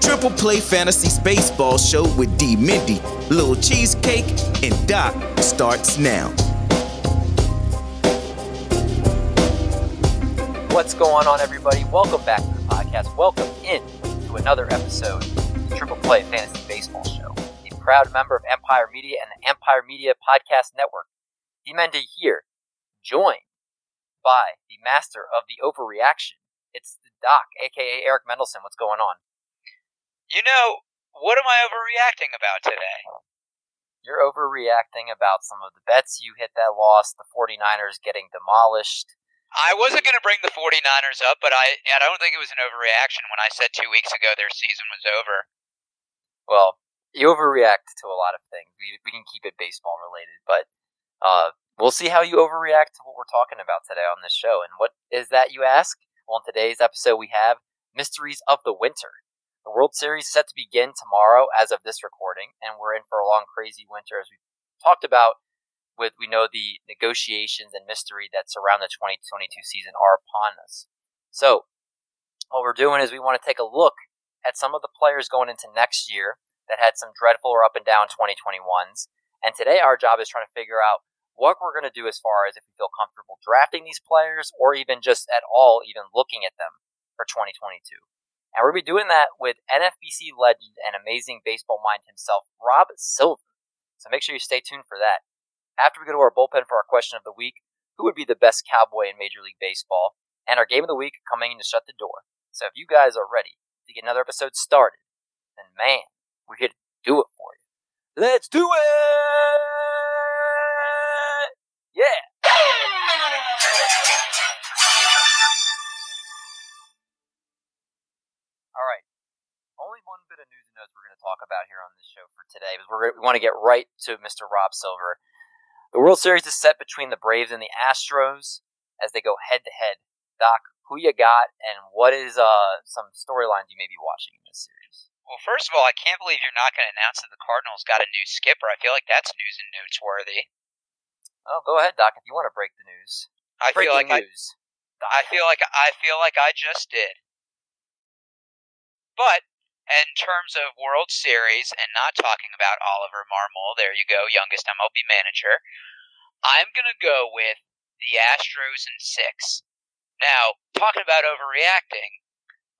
Triple Play Fantasy Baseball Show with D-Mendy, Little Cheesecake, and Doc starts now. What's going on, everybody? Welcome back to the podcast. Welcome in to another episode of the Triple Play Fantasy Baseball Show, a proud member of Empire Media and the Empire Media Podcast Network. D-Mendy here, joined by the master of the overreaction. It's the Doc, a.k.a. Eric Mendelson. What's going on? You know, what am I overreacting about today? You're overreacting about some of the bets you hit that lost, the 49ers getting demolished. I wasn't going to bring the 49ers up, but I don't think it was an overreaction when I said 2 weeks ago their season was over. Well, you overreact to a lot of things. We can keep it baseball related, but we'll see how you overreact to what we're talking about today on this show. And what is that, you ask? Well, in today's episode, we have Mysteries of the Winter. The World Series is set to begin tomorrow as of this recording, and we're in for a long, crazy winter, as we've talked about with, we know, the negotiations and mystery that surround the 2022 season are upon us. So what we're doing is we want to take a look at some of the players going into next year that had some dreadful or up and down 2021s. And today our job is trying to figure out what we're going to do as far as if we feel comfortable drafting these players or even just at all, even looking at them for 2022. And we're going to be doing that with NFBC legend and amazing baseball mind himself, Rob Silver. So make sure you stay tuned for that. After we go to our bullpen for our question of the week, who would be the best cowboy in Major League Baseball? And our game of the week coming in to shut the door. So if you guys are ready to get another episode started, then man, we're here to do it for you. Let's do it! Yeah! All right, only one bit of news and notes we're going to talk about here on this show for today, because we want to get right to Mr. Rob Silver. The World Series is set between the Braves and the Astros as they go head-to-head. Doc, who you got, and what is some storylines you may be watching in this series? Well, first of all, I can't believe you're not going to announce that the Cardinals got a new skipper. I feel like that's news and notes worthy. Oh, go ahead, Doc, if you want to break the news. I feel like I just did. But in terms of World Series, and not talking about Oliver Marmol, there you go, youngest MLB manager, I'm going to go with the Astros in six. Now, talking about overreacting,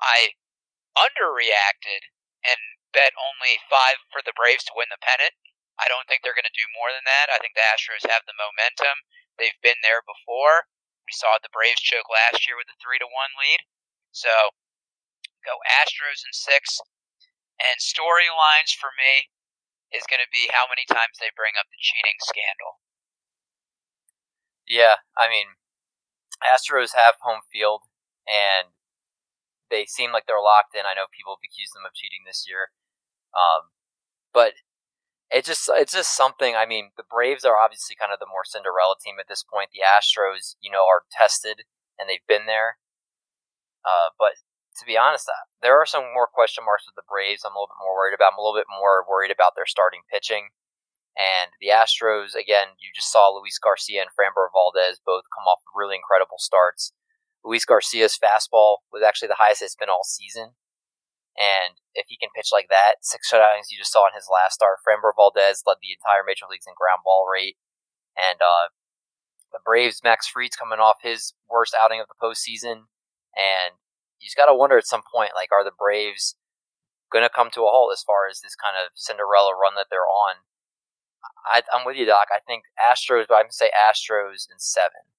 I underreacted and bet only five for the Braves to win the pennant. I don't think they're going to do more than that. I think the Astros have the momentum. They've been there before. We saw the Braves choke last year with a 3-1 lead. So go Astros in six, and storylines for me is going to be how many times they bring up the cheating scandal. Yeah, I mean, Astros have home field, and they seem like they're locked in. I know people have accused them of cheating this year, but it's just something. I mean, the Braves are obviously kind of the more Cinderella team at this point. The Astros, you know, are tested, and they've been there, but to be honest, there are some more question marks with the Braves. I'm a little bit more worried about. I'm a little bit more worried about their starting pitching. And the Astros, again, you just saw Luis Garcia and Framber Valdez both come off really incredible starts. Luis Garcia's fastball was actually the highest it's been all season. And if he can pitch like that, six shutouts you just saw in his last start. Framber Valdez led the entire Major Leagues in ground ball rate. And the Braves, Max Fried's coming off his worst outing of the postseason. And you just got to wonder at some point, like, are the Braves going to come to a halt as far as this kind of Cinderella run that they're on? I'm with you, Doc. I think Astros, but I'm going to say Astros in seven.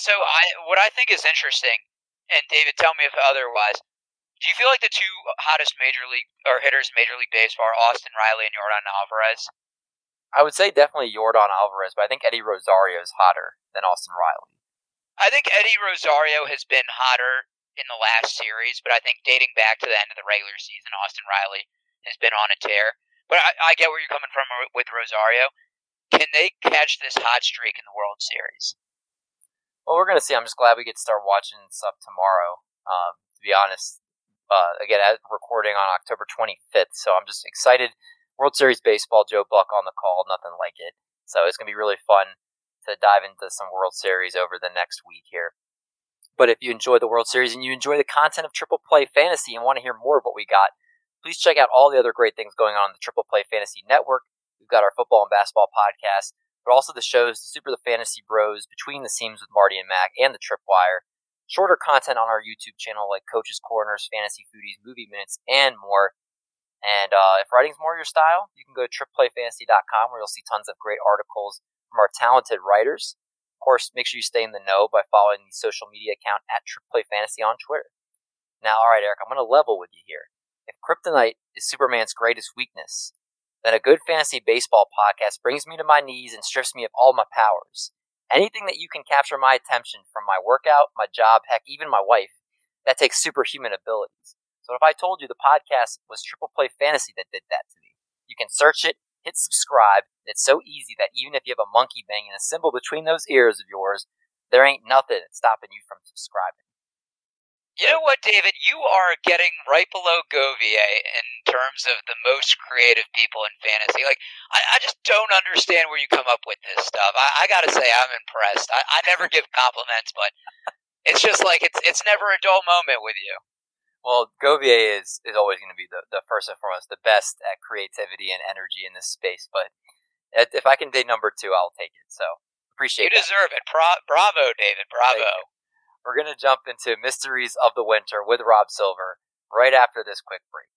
So what I think is interesting, and David, tell me if otherwise, do you feel like the two hottest major league or hitters in Major League Baseball are Austin Riley and Yordan Alvarez? I would say definitely Yordan Alvarez, but I think Eddie Rosario is hotter than Austin Riley. I think Eddie Rosario has been hotter in the last series, but I think dating back to the end of the regular season, Austin Riley has been on a tear. But I get where you're coming from with Rosario. Can they catch this hot streak in the World Series? Well, we're going to see. I'm just glad we get to start watching stuff tomorrow, to be honest. Again, I'm recording on October 25th, so I'm just excited. World Series Baseball, Joe Buck on the call, nothing like it. So it's going to be really fun to dive into some World Series over the next week here. But if you enjoy the World Series and you enjoy the content of Triple Play Fantasy and want to hear more of what we got, please check out all the other great things going on the Triple Play Fantasy Network. We've got our football and basketball podcast, but also the shows, the Super the Fantasy Bros, Between the Seams with Marty and Mac, and The Tripwire. Shorter content on our YouTube channel like Coaches Corners, Fantasy Foodies, Movie Minutes, and more. And if writing's more your style, you can go to TriplePlayFantasy.com where you'll see tons of great articles from our talented writers. Of course, make sure you stay in the know by following the social media account at TriplePlayFantasy on Twitter. Now, all right, Eric, I'm going to level with you here. If kryptonite is Superman's greatest weakness, then a good fantasy baseball podcast brings me to my knees and strips me of all my powers. Anything that you can capture my attention from my workout, my job, heck, even my wife, that takes superhuman abilities. So if I told you the podcast was Triple Play Fantasy that did that to me, you can search it, hit subscribe. It's so easy that even if you have a monkey banging a cymbal between those ears of yours, there ain't nothing stopping you from subscribing. You know what, David? You are getting right below Govier in terms of the most creative people in fantasy. Like, I just don't understand where you come up with this stuff. I got to say, I'm impressed. I never give compliments, but it's just like it's never a dull moment with you. Well, Govier is always going to be the first and foremost, the best at creativity and energy in this space. But if I can date number two, I'll take it. So appreciate it. You deserve it. Bravo, David. Bravo. We're going to jump into Mysteries of the Winter with Rob Silver right after this quick break.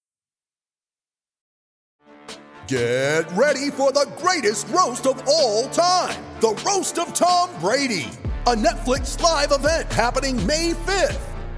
Get ready for the greatest roast of all time. The Roast of Tom Brady. A Netflix live event happening May 5th.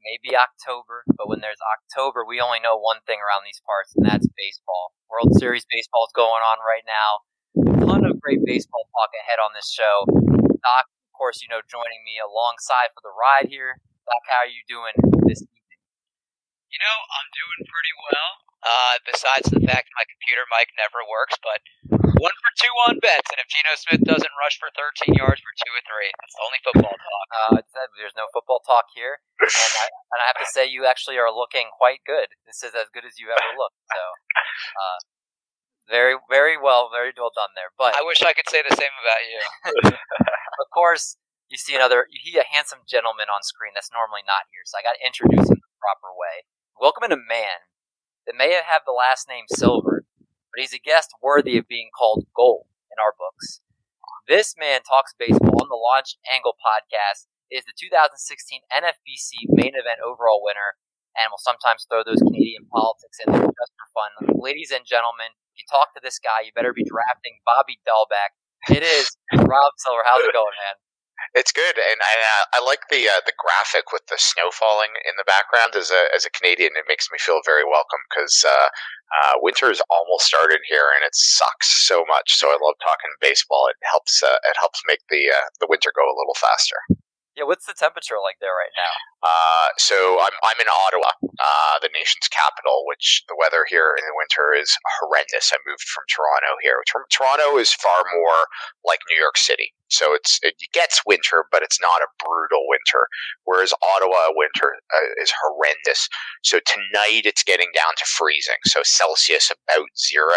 Maybe October, but when there's October, we only know one thing around these parts, and that's baseball. World Series baseball is going on right now. A ton of great baseball talk ahead on this show. Doc, of course, you know, joining me alongside for the ride here. Doc, how are you doing this evening? You know, I'm doing pretty well, besides the fact my computer mic never works, but 1 for 2 on bets, and if Geno Smith doesn't rush for 13 yards for 2 or 3, that's the only football talk. There's no football talk here. And I have to say, you actually are looking quite good. This is as good as you've ever looked. So, very, very well, very well done there. But I wish I could say the same about you. Of course, you see a handsome gentleman on screen that's normally not here. So I got to introduce him the proper way. Welcome in a man that may have the last name Silver, but he's a guest worthy of being called Gold in our books. This man talks baseball on the Launch Angle podcast. Is the 2016 NFBC main event overall winner, and will sometimes throw those Canadian politics in there just for fun. Ladies and gentlemen, if you talk to this guy, you better be drafting Bobby Dahlbeck. It is Rob Silver. How's it going, man? It's good, and I like the graphic with the snow falling in the background. As a Canadian, it makes me feel very welcome because winter has almost started here, and it sucks so much. So I love talking baseball. It helps make the winter go a little faster. Yeah, what's the temperature like there right now? So I'm in Ottawa, the nation's capital, which the weather here in the winter is horrendous. I moved from Toronto here. Toronto is far more like New York City. So it gets winter, but it's not a brutal winter, whereas Ottawa winter is horrendous. So tonight it's getting down to freezing. So Celsius about 0,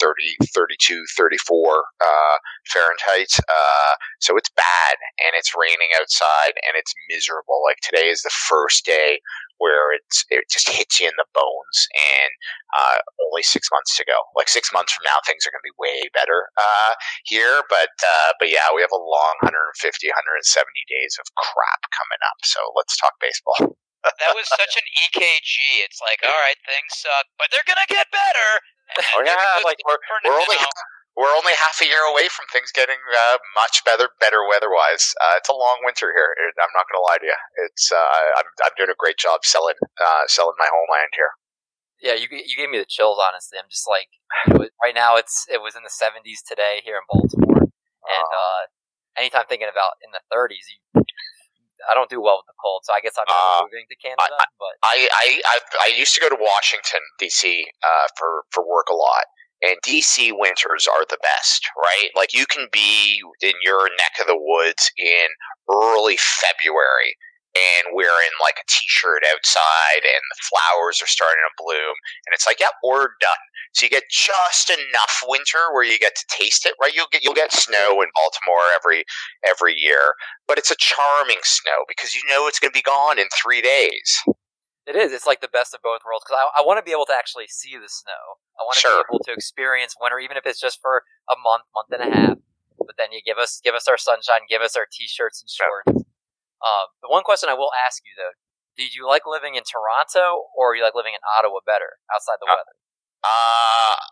30, 32, 34 Fahrenheit. So it's bad, and it's raining outside, and it's miserable. Like today is the first day where it just hits you in the bones. And only 6 months to go. Like 6 months from now, things are going to be way better here. But yeah, we have a long 150, 170 days of crap coming up. So let's talk baseball. That was such an EKG. It's like, all right, things suck, but they're going to get better. Oh, yeah, like we're only half a year away from things getting much better weather-wise. It's a long winter here. I'm not going to lie to you. It's I'm doing a great job selling my homeland here. Yeah, you gave me the chills. Honestly, I'm just like right now. It was in the 70s today here in Baltimore, and anytime thinking about in the 30s, I don't do well with the cold, so I guess I'm moving to Canada. I used to go to Washington, D.C. For work a lot, and D.C. winters are the best, right? Like you can be in your neck of the woods in early February and wearing like a T-shirt outside and the flowers are starting to bloom, and it's like, yep, we're done. So you get just enough winter where you get to taste it, right? You'll get snow in Baltimore every year, but it's a charming snow because you know it's going to be gone in 3 days. It is. It's like the best of both worlds because I want to be able to actually see the snow. I want to be able to experience winter, even if it's just for a month and a half. But then you give us our sunshine, give us our T-shirts and shorts. The one question I will ask you though: did you like living in Toronto or you like living in Ottawa better outside the weather?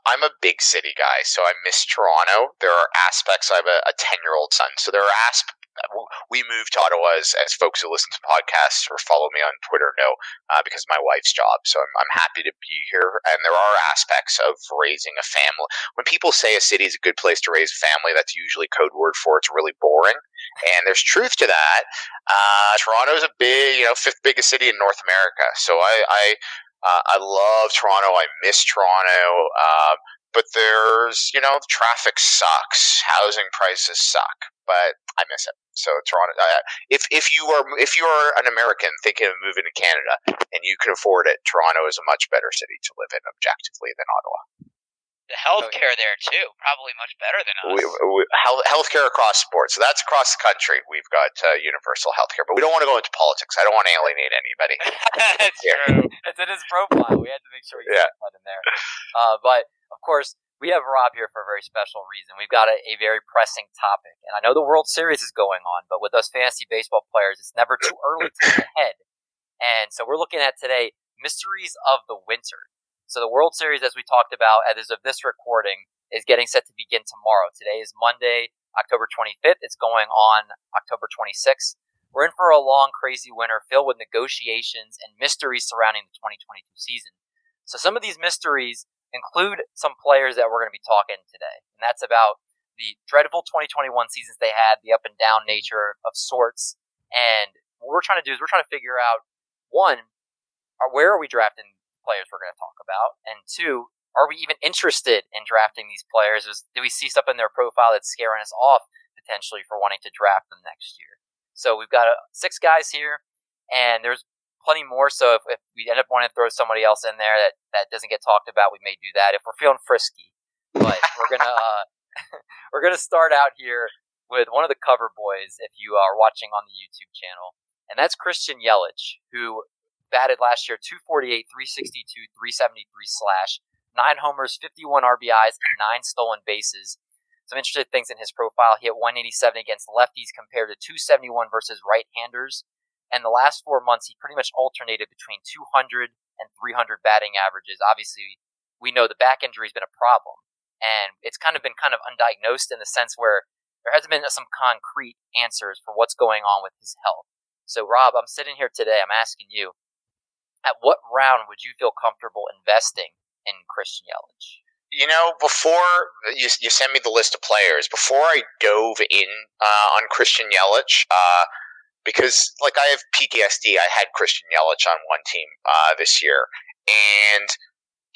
I'm a big city guy, so I miss Toronto. There are aspects. I have a 10-year-old son, so there are aspects. We moved to Ottawa, as folks who listen to podcasts or follow me on Twitter know, because of my wife's job. So I'm happy to be here. And there are aspects of raising a family. When people say a city is a good place to raise a family, that's usually code word for it's really boring. And there's truth to that. Toronto is a big, fifth biggest city in North America. So I love Toronto. I miss Toronto. But there's, the traffic sucks. Housing prices suck. But I miss it. So Toronto. If you are an American thinking of moving to Canada and you can afford it, Toronto is a much better city to live in objectively than Ottawa. The healthcare there too, probably much better than us. Healthcare across the board. So that's across the country. We've got universal healthcare, but we don't want to go into politics. I don't want to alienate anybody. That's true. It's in his profile. We had to make sure we got that in there. But of course. We have Rob here for a very special reason. We've got a very pressing topic. And I know the World Series is going on, but with us fantasy baseball players, it's never too early to get ahead. And so we're looking at today, Mysteries of the Winter. So the World Series, as we talked about, as of this recording, is getting set to begin tomorrow. Today is Monday, October 25th. It's going on October 26th. We're in for a long, crazy winter filled with negotiations and mysteries surrounding the 2022 season. So some of these mysteries include some players that we're going to be talking today. And that's about the dreadful 2021 seasons they had, the up and down nature of sorts. And what we're trying to do is we're trying to figure out, one, where are we drafting players we're going to talk about? And two, are we even interested in drafting these players? Do we see stuff in their profile that's scaring us off potentially for wanting to draft them next year? So we've got six guys here, and there's plenty more, so if we end up wanting to throw somebody else in there that doesn't get talked about, we may do that if we're feeling frisky. But we're gonna we're gonna start out here with one of the cover boys, if you are watching on the YouTube channel, and that's Christian Yelich, who batted last year 248, 362, 373 / 9 homers, 51 RBIs, and 9 stolen bases. Some interesting things in his profile: he hit 187 against lefties compared to 271 versus right-handers. And the last 4 months, he pretty much alternated between 200 and 300 batting averages. Obviously, we know the back injury has been a problem, and it's been undiagnosed in the sense where there hasn't been some concrete answers for what's going on with his health. So, Rob, I'm sitting here today. I'm asking you, at what round would you feel comfortable investing in Christian Yelich? Before you send me the list of players, before I dove in on Christian Yelich, because, I have PTSD. I had Christian Yelich on one team this year, and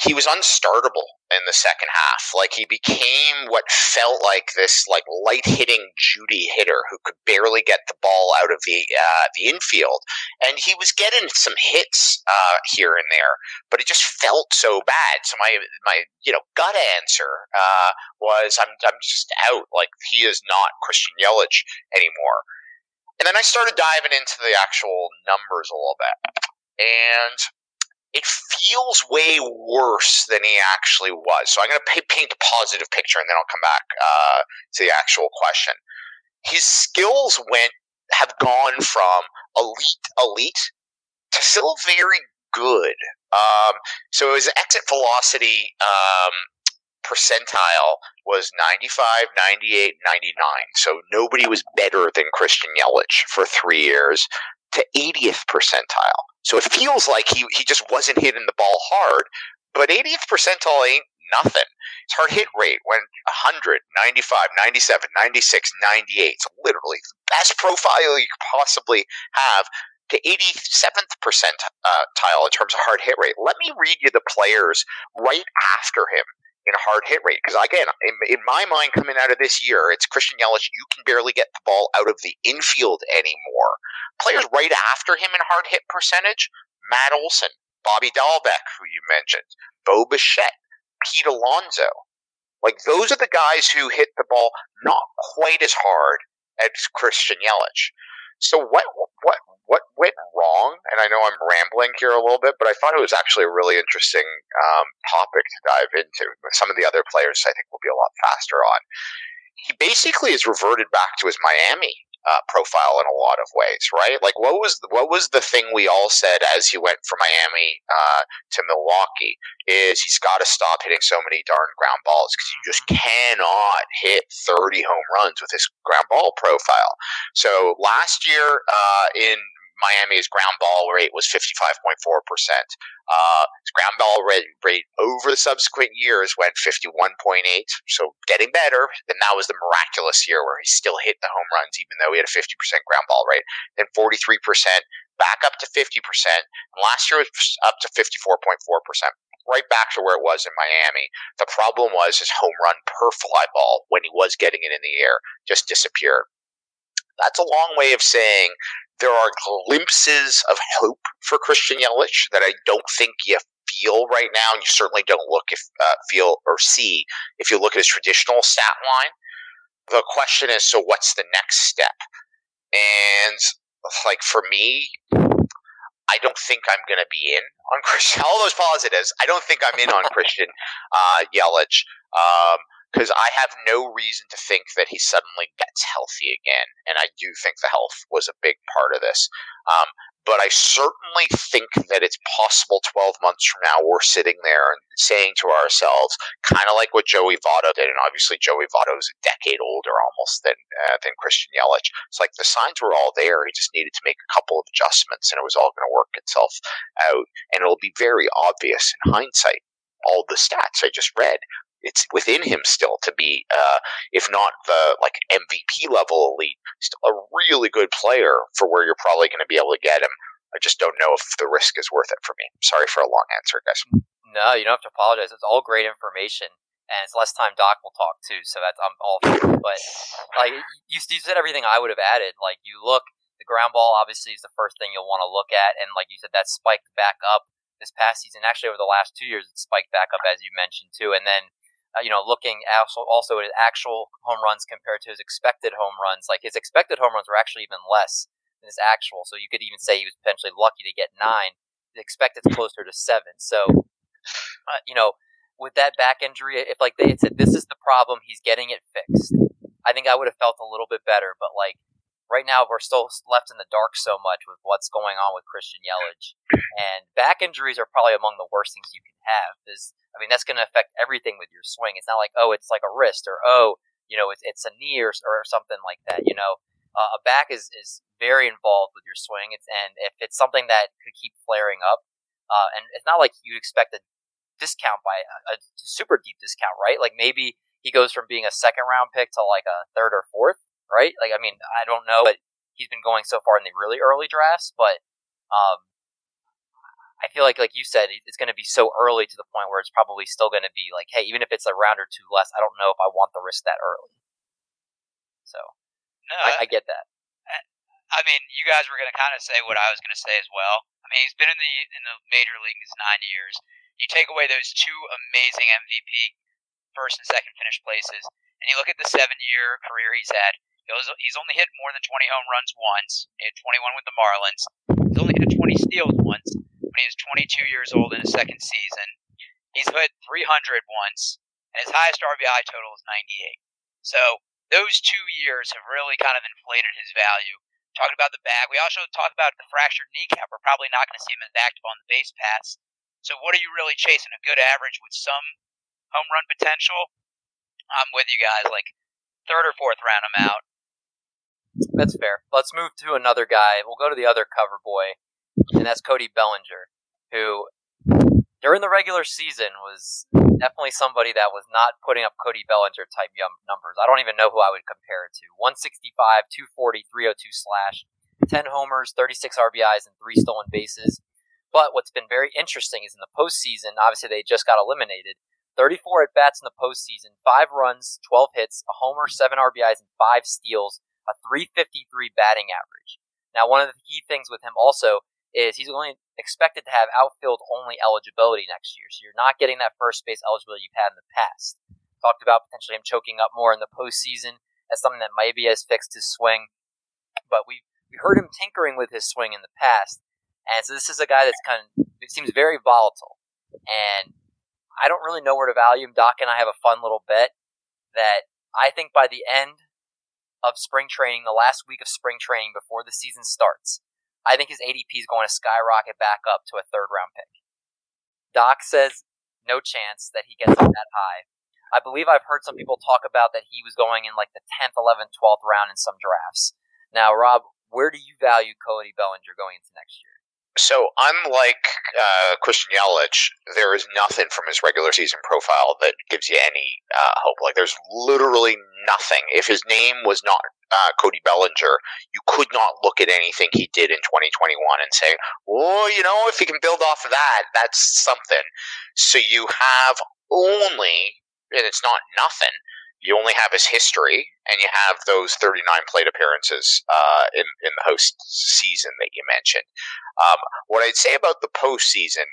he was unstartable in the second half. He became what felt like this, light-hitting Judy hitter who could barely get the ball out of the infield. And he was getting some hits here and there, but it just felt so bad. So my gut answer was I'm just out. He is not Christian Yelich anymore. And then I started diving into the actual numbers a little bit. and it feels way worse than he actually was. So I'm going to paint a positive picture, and then I'll come back to the actual question. His skills have gone from elite to still very good. So his exit velocity percentile was 95, 98, 99. So nobody was better than Christian Yelich for 3 years, to 80th percentile. So it feels like he just wasn't hitting the ball hard, but 80th percentile ain't nothing. His hard hit rate went 100, 95, 97, 96, 98. So literally the best profile you could possibly have, to 87th percentile in terms of hard hit rate. Let me read you the players right after him in hard hit rate, because again, in my mind, coming out of this year, it's Christian Yelich. You can barely get the ball out of the infield anymore. Players right after him in hard hit percentage: Matt Olson, Bobby Dahlbeck, who you mentioned, Bo Bichette, Pete Alonso. Like, those are the guys who hit the ball not quite as hard as Christian Yelich. So what went wrong? And I know I'm rambling here a little bit, but I thought it was actually a really interesting topic to dive into. Some of the other players I think will be a lot faster on. He basically has reverted back to his Miami profile in a lot of ways, right? Like, what was the thing we all said as he went from Miami to Milwaukee is he's got to stop hitting so many darn ground balls, because you just cannot hit 30 home runs with his ground ball profile. So last year in Miami's ground ball rate was 55.4%. His ground ball rate over the subsequent years went 51.8, so getting better. Then that was the miraculous year where he still hit the home runs, even though he had a 50% ground ball rate. Then 43%, back up to 50%. And last year it was up to 54.4%, right back to where it was in Miami. The problem was his home run per fly ball, when he was getting it in the air, just disappeared. That's a long way of saying there are glimpses of hope for Christian Yelich that I don't think you feel right now, and you certainly don't feel or see if you look at his traditional stat line. The question is, so what's the next step? And like, for me, I don't think I'm going to be in on Christian. All those positives, I don't think I'm in on Christian Yelich. Because I have no reason to think that he suddenly gets healthy again, and I do think the health was a big part of this. But I certainly think that it's possible 12 months from now we're sitting there and saying to ourselves, kind of like what Joey Votto did, and obviously Joey Votto is a decade older almost than Christian Yelich. It's like the signs were all there. He just needed to make a couple of adjustments, and it was all going to work itself out. And it'll be very obvious in hindsight. All the stats I just read, it's within him still to be, if not the like MVP level elite, still a really good player for where you're probably going to be able to get him. I just don't know if the risk is worth it for me. Sorry for a long answer, guys. No, you don't have to apologize. It's all great information, and it's less time Doc will talk too, so that's, I'm all for it. But like you said, everything I would have added. Like, you look, the ground ball obviously is the first thing you'll want to look at, and like you said, that spiked back up this past season. Actually, over the last 2 years, it spiked back up, as you mentioned too, and then. Looking also at his actual home runs compared to his expected home runs, like his expected home runs were actually even less than his actual. So you could even say he was potentially lucky to get 9. The expected's closer to 7. So, with that back injury, if like they had said, this is the problem, he's getting it fixed, I think I would have felt a little bit better. But like right now, we're still left in the dark so much with what's going on with Christian Yelich, and back injuries are probably among the worst things you can have. That's going to affect everything with your swing. It's not like, oh, it's like a wrist, or it's a knee or something like that. A back is very involved with your swing. And if it's something that could keep flaring up, and it's not like you expect a discount by a super deep discount, right? Like maybe he goes from being a second round pick to like a third or fourth, right? Like, I mean, I don't know, but he's been going so far in the really early drafts, but, I feel like you said, it's going to be so early to the point where it's probably still going to be like, hey, even if it's a round or two less, I don't know if I want the risk that early. So, no, I get that. I mean, you guys were going to kind of say what I was going to say as well. I mean, he's been in the major leagues 9 years. You take away those 2 amazing MVP first and second finish places, and you look at the 7-year career he's had. He's only hit more than 20 home runs once. He had 21 with the Marlins. He's only hit 20 steals once. mean, he's 22 years old in his second season. He's hit 300 once, and his highest RBI total is 98. So those 2 years have really kind of inflated his value. Talking about the bag, we also talk about the fractured kneecap. We're probably not going to see him as active on the base paths. So what are you really chasing? A good average with some home run potential? I'm with you guys. Like, third or fourth round, I'm out. That's fair. Let's move to another guy. We'll go to the other cover boy, and that's Cody Bellinger, who during the regular season was definitely somebody that was not putting up Cody Bellinger type numbers. I don't even know who I would compare it to. 165, 240, 302 slash, 10 homers, 36 RBIs, and 3 stolen bases. But what's been very interesting is in the postseason, obviously they just got eliminated, 34 at-bats in the postseason, 5 runs, 12 hits, a homer, 7 RBIs, and 5 steals, a 353 batting average. Now, one of the key things with him also is he's only expected to have outfield-only eligibility next year, so you're not getting that first-base eligibility you've had in the past. Talked about potentially him choking up more in the postseason as something that maybe has fixed his swing, but we heard him tinkering with his swing in the past, and so this is a guy that's kind of, it seems very volatile, and I don't really know where to value him. Doc and I have a fun little bet that I think by the end of spring training, the last week of spring training before the season starts, I think his ADP is going to skyrocket back up to a third-round pick. Doc says no chance that he gets up that high. I believe I've heard some people talk about that he was going in like the 10th, 11th, 12th round in some drafts. Now, Rob, where do you value Cody Bellinger going into next year? So, unlike Christian Yelich, there is nothing from his regular season profile that gives you any hope. Like, there's literally nothing. If his name was not Cody Bellinger, you could not look at anything he did in 2021 and say, oh, you know, if he can build off of that, that's something. So, you have only, and it's not nothing, you only have his history, and you have those 39 plate appearances in the host season that you mentioned. What I'd say about the postseason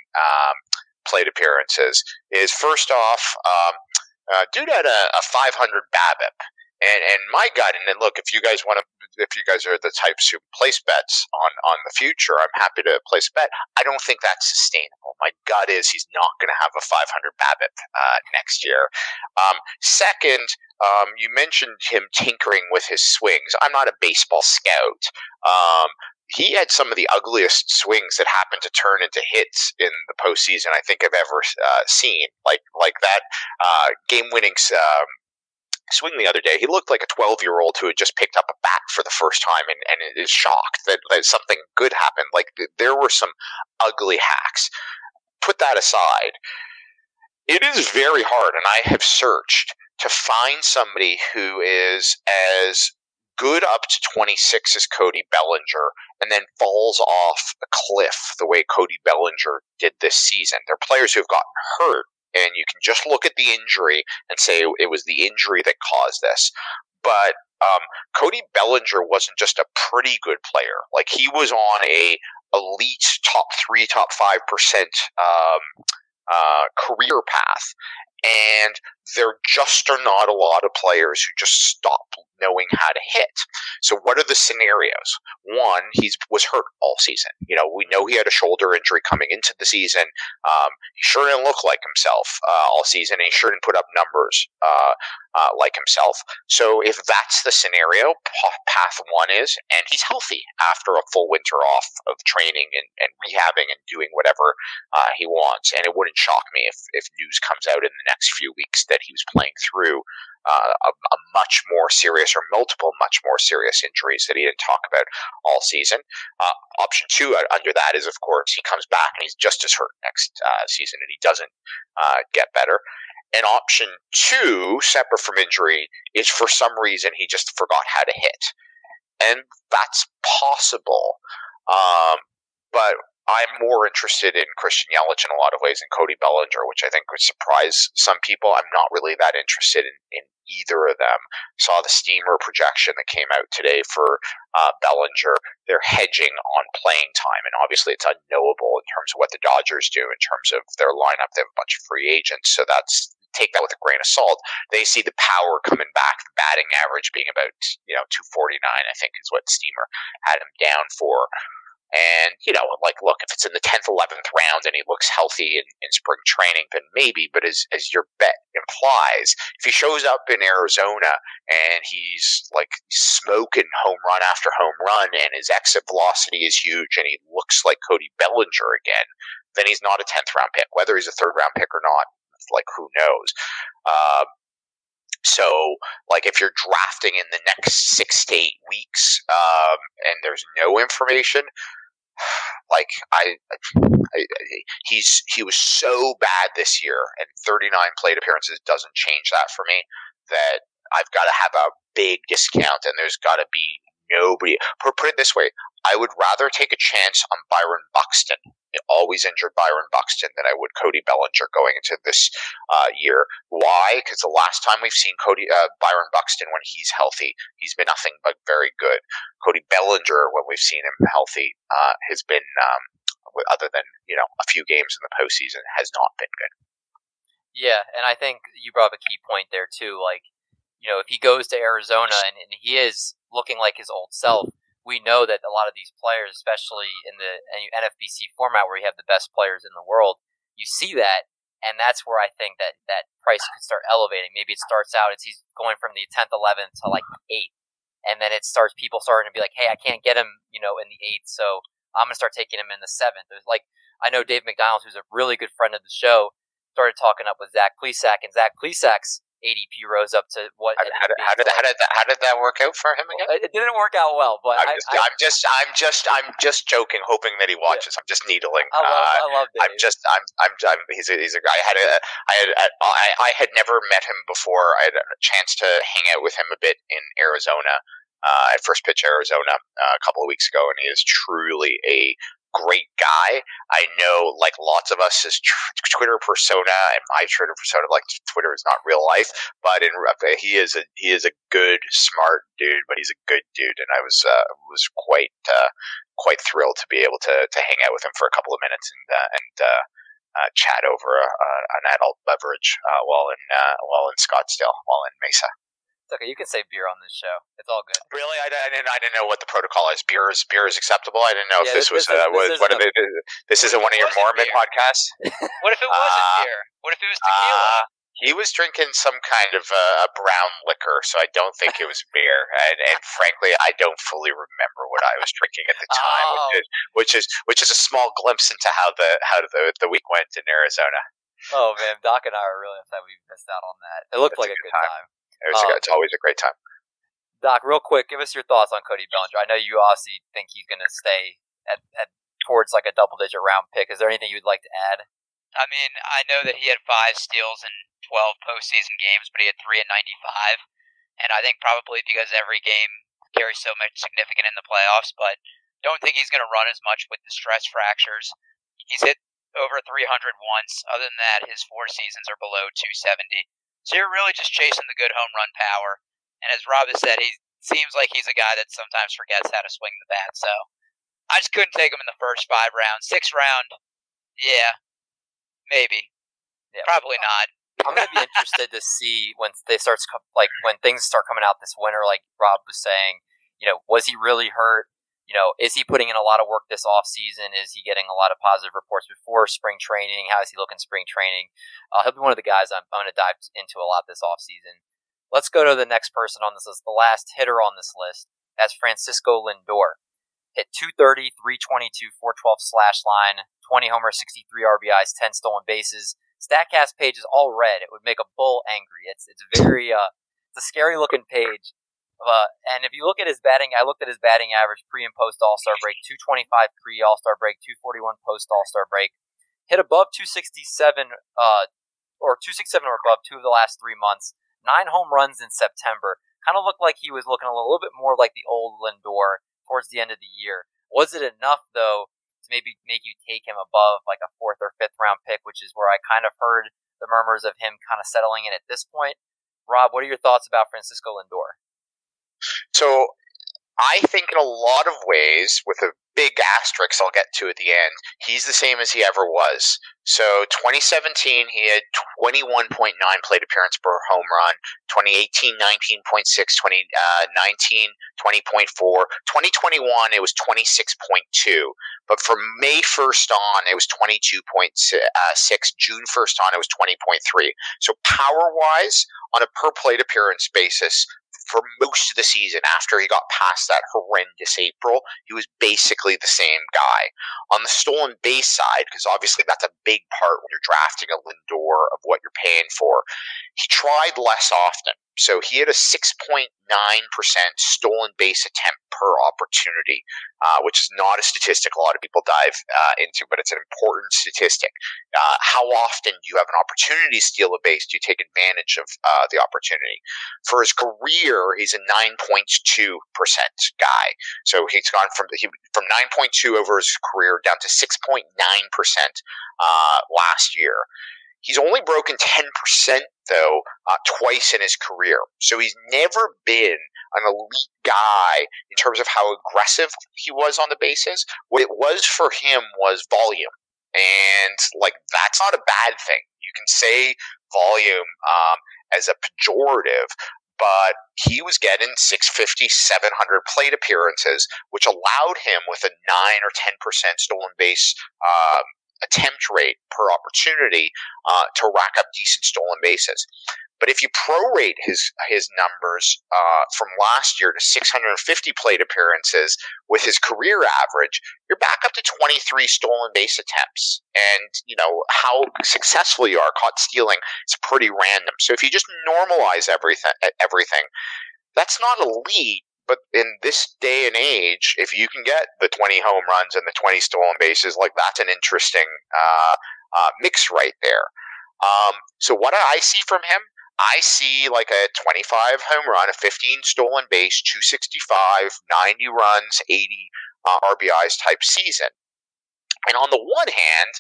plate appearances is, first off, dude had a 500 BABIP, and my gut, and look, if you guys are the types who place bets on the future, I'm happy to place a bet. I don't think that's sustainable. My gut is he's not going to have a 500 BABIP next year. Second, you mentioned him tinkering with his swings. I'm not a baseball scout. He had some of the ugliest swings that happened to turn into hits in the postseason I think I've ever seen. Like that game-winning swing the other day, he looked like a 12-year-old who had just picked up a bat for the first time and is shocked that something good happened. Like, there were some ugly hacks. Put that aside, it is very hard, and I have searched to find somebody who is as good up to 26 as Cody Bellinger and then falls off a cliff the way Cody Bellinger did this season. There are players who have gotten hurt, and you can just look at the injury and say it was the injury that caused this. But Cody Bellinger wasn't just a pretty good player. Like, he was on a elite top 3, top 5% career path. And there just are not a lot of players who just stop knowing how to hit. So what are the scenarios? One, he was hurt all season. You know, we know he had a shoulder injury coming into the season. He sure didn't look like himself all season, and he sure didn't put up numbers like himself. So if that's the scenario, path one is, and he's healthy after a full winter off of training and rehabbing and doing whatever he wants. And it wouldn't shock me if news comes out in the next few weeks that he was playing through a much more serious or multiple much more serious injuries that he didn't talk about all season. Option two under that is, of course, he comes back and he's just as hurt next season and he doesn't get better. And option two, separate from injury, is for some reason he just forgot how to hit. And that's possible. But I'm more interested in Christian Yelich in a lot of ways than Cody Bellinger, which I think would surprise some people. I'm not really that interested in either of them. Saw the Steamer projection that came out today for Bellinger. They're hedging on playing time, and obviously it's unknowable in terms of what the Dodgers do in terms of their lineup. They have a bunch of free agents, so that's take that with a grain of salt. They see the power coming back, the batting average being about 249, I think is what Steamer had him down for. And, you know, like, look, if it's in the 10th, 11th round and he looks healthy in spring training, then maybe. But as your bet implies, if he shows up in Arizona and he's, like, smoking home run after home run and his exit velocity is huge and he looks like Cody Bellinger again, then he's not a 10th round pick. Whether he's a 3rd round pick or not, like, who knows? So, like, if you're drafting in the next 6 to 8 weeks and there's no information, like, he was so bad this year, and 39 plate appearances doesn't change that for me, that I've got to have a big discount, and there's got to be nobody. Put it this way, I would rather take a chance on Byron Buxton, always injured Byron Buxton, than I would Cody Bellinger going into this year. Why? Because the last time we've seen Byron Buxton when he's healthy, he's been nothing but very good. Cody Bellinger, when we've seen him healthy, has been, other than, you know, a few games in the postseason, has not been good. Yeah, and I think you brought up a key point there too. Like, you know, if he goes to Arizona and he is looking like his old self, we know that a lot of these players, especially in the NFBC format where you have the best players in the world, you see that, and that's where I think that price could start elevating. Maybe it starts out, he's going from the 10th, 11th to like 8th, and then people starting to be like, hey, I can't get him, you know, in the 8th, so I'm going to start taking him in the 7th. There's, like, I know Dave McDonald, who's a really good friend of the show, started talking up with Zach Plesac, and Zach Plesac's ADP rose up to what? How did that work out for him again? Well, it didn't work out well, but I'm just joking, hoping that he watches. Yeah. I'm just needling. I love Dave. He's a guy. I had never met him before. I had a chance to hang out with him a bit in Arizona at First Pitch Arizona a couple of weeks ago, and he is truly a great guy. I know, like lots of us, his Twitter persona and my Twitter persona, like Twitter is not real life, but he is a good, smart dude. But he's a good dude, and I was quite thrilled to be able to hang out with him for a couple of minutes and chat over an adult beverage while in Scottsdale, while in Mesa. It's okay. You can say beer on this show. It's all good. Really, I didn't know what the protocol is. Beer is acceptable. I didn't know if this isn't one of your Mormon podcasts. What if it wasn't beer? What if it was tequila? He was drinking some kind of a brown liquor, so I don't think it was beer. And frankly, I don't fully remember what I was drinking at the time, which is a small glimpse into how the week went in Arizona. Oh man, Doc and I are really upset we missed out on that. It looked like a good time. It's always a great time. Doc, real quick, give us your thoughts on Cody Bellinger. I know you obviously think he's going to stay at towards like a double-digit round pick. Is there anything you'd like to add? I mean, I know that he had 5 steals in 12 postseason games, but he had 3 in 95. And I think probably because every game carries so much significant in the playoffs, but don't think he's going to run as much with the stress fractures. He's hit over 300 once. Other than that, his 4 seasons are below 270. So you're really just chasing the good home run power. And as Rob has said, he seems like he's a guy that sometimes forgets how to swing the bat. So I just couldn't take him in the first 5 rounds. 6th round, yeah, maybe. Yeah, probably not. I'm going to be interested to see when things start coming out this winter, like Rob was saying, you know, was he really hurt? You know, is he putting in a lot of work this offseason? Is he getting a lot of positive reports before spring training? How is he looking spring training? He'll be one of the guys I'm going to dive into a lot this offseason. Let's go to the next person on this list. The last hitter on this list. That's Francisco Lindor. Hit 230, 322, 412 slash line, 20 homers, 63 RBIs, 10 stolen bases. StatCast page is all red. It would make a bull angry. It's very it's a scary looking page. And if you look at his batting, I looked at his batting average pre and post All-Star break, 225 pre All-Star break, 241 post All-Star break, hit above 267 or 267 or above 2 of the last 3 months, 9 home runs in September. Kind of looked like he was looking a little bit more like the old Lindor towards the end of the year. Was it enough though to maybe make you take him above like a 4th or 5th round pick, which is where I kind of heard the murmurs of him kind of settling in at this point? Rob, what are your thoughts about Francisco Lindor? So I think in a lot of ways, with a big asterisk I'll get to at the end, he's the same as he ever was. So 2017, he had 21.9 plate appearance per home run. 2018, 19.6. 2019, 20.4. 2021, it was 26.2. But from May 1st on, it was 22.6. June 1st on, it was 20.3. So power-wise, on a per plate appearance basis, for most of the season, after he got past that horrendous April, he was basically the same guy. On the stolen base side, because obviously that's a big part when you're drafting a Lindor of what you're paying for, he tried less often. So he had a 6.9% stolen base attempt per opportunity, which is not a statistic a lot of people dive into, but it's an important statistic. How often do you have an opportunity to steal a base? Do you take advantage of the opportunity? For his career, he's a 9.2% guy. So he's gone from 9.2 over his career down to 6.9% last year. He's only broken 10%, though, twice in his career. So he's never been an elite guy in terms of how aggressive he was on the bases. What it was for him was volume. And, like, that's not a bad thing. You can say volume as a pejorative, but he was getting 650, 700 plate appearances, which allowed him with a 9 or 10% stolen base attempt rate per opportunity to rack up decent stolen bases. But if you prorate his numbers from last year to 650 plate appearances with his career average, you're back up to 23 stolen base attempts. And, you know, how successful you are caught stealing is pretty random. So if you just normalize everything, that's not elite. But in this day and age, if you can get the 20 home runs and the 20 stolen bases, like, that's an interesting mix right there. So what I see from him, I see like a 25 home run, a 15 stolen base, 265, 90 runs, 80 RBIs type season. And on the one hand,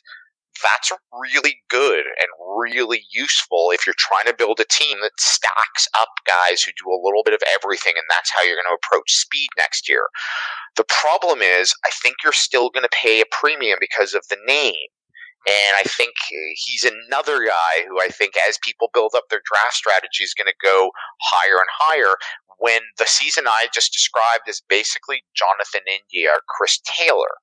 that's really good and really useful if you're trying to build a team that stacks up guys who do a little bit of everything, and that's how you're going to approach speed next year. The problem is, I think you're still going to pay a premium because of the name. And I think he's another guy who I think as people build up their draft strategy is going to go higher and higher when the season I just described is basically Jonathan India or Chris Taylor.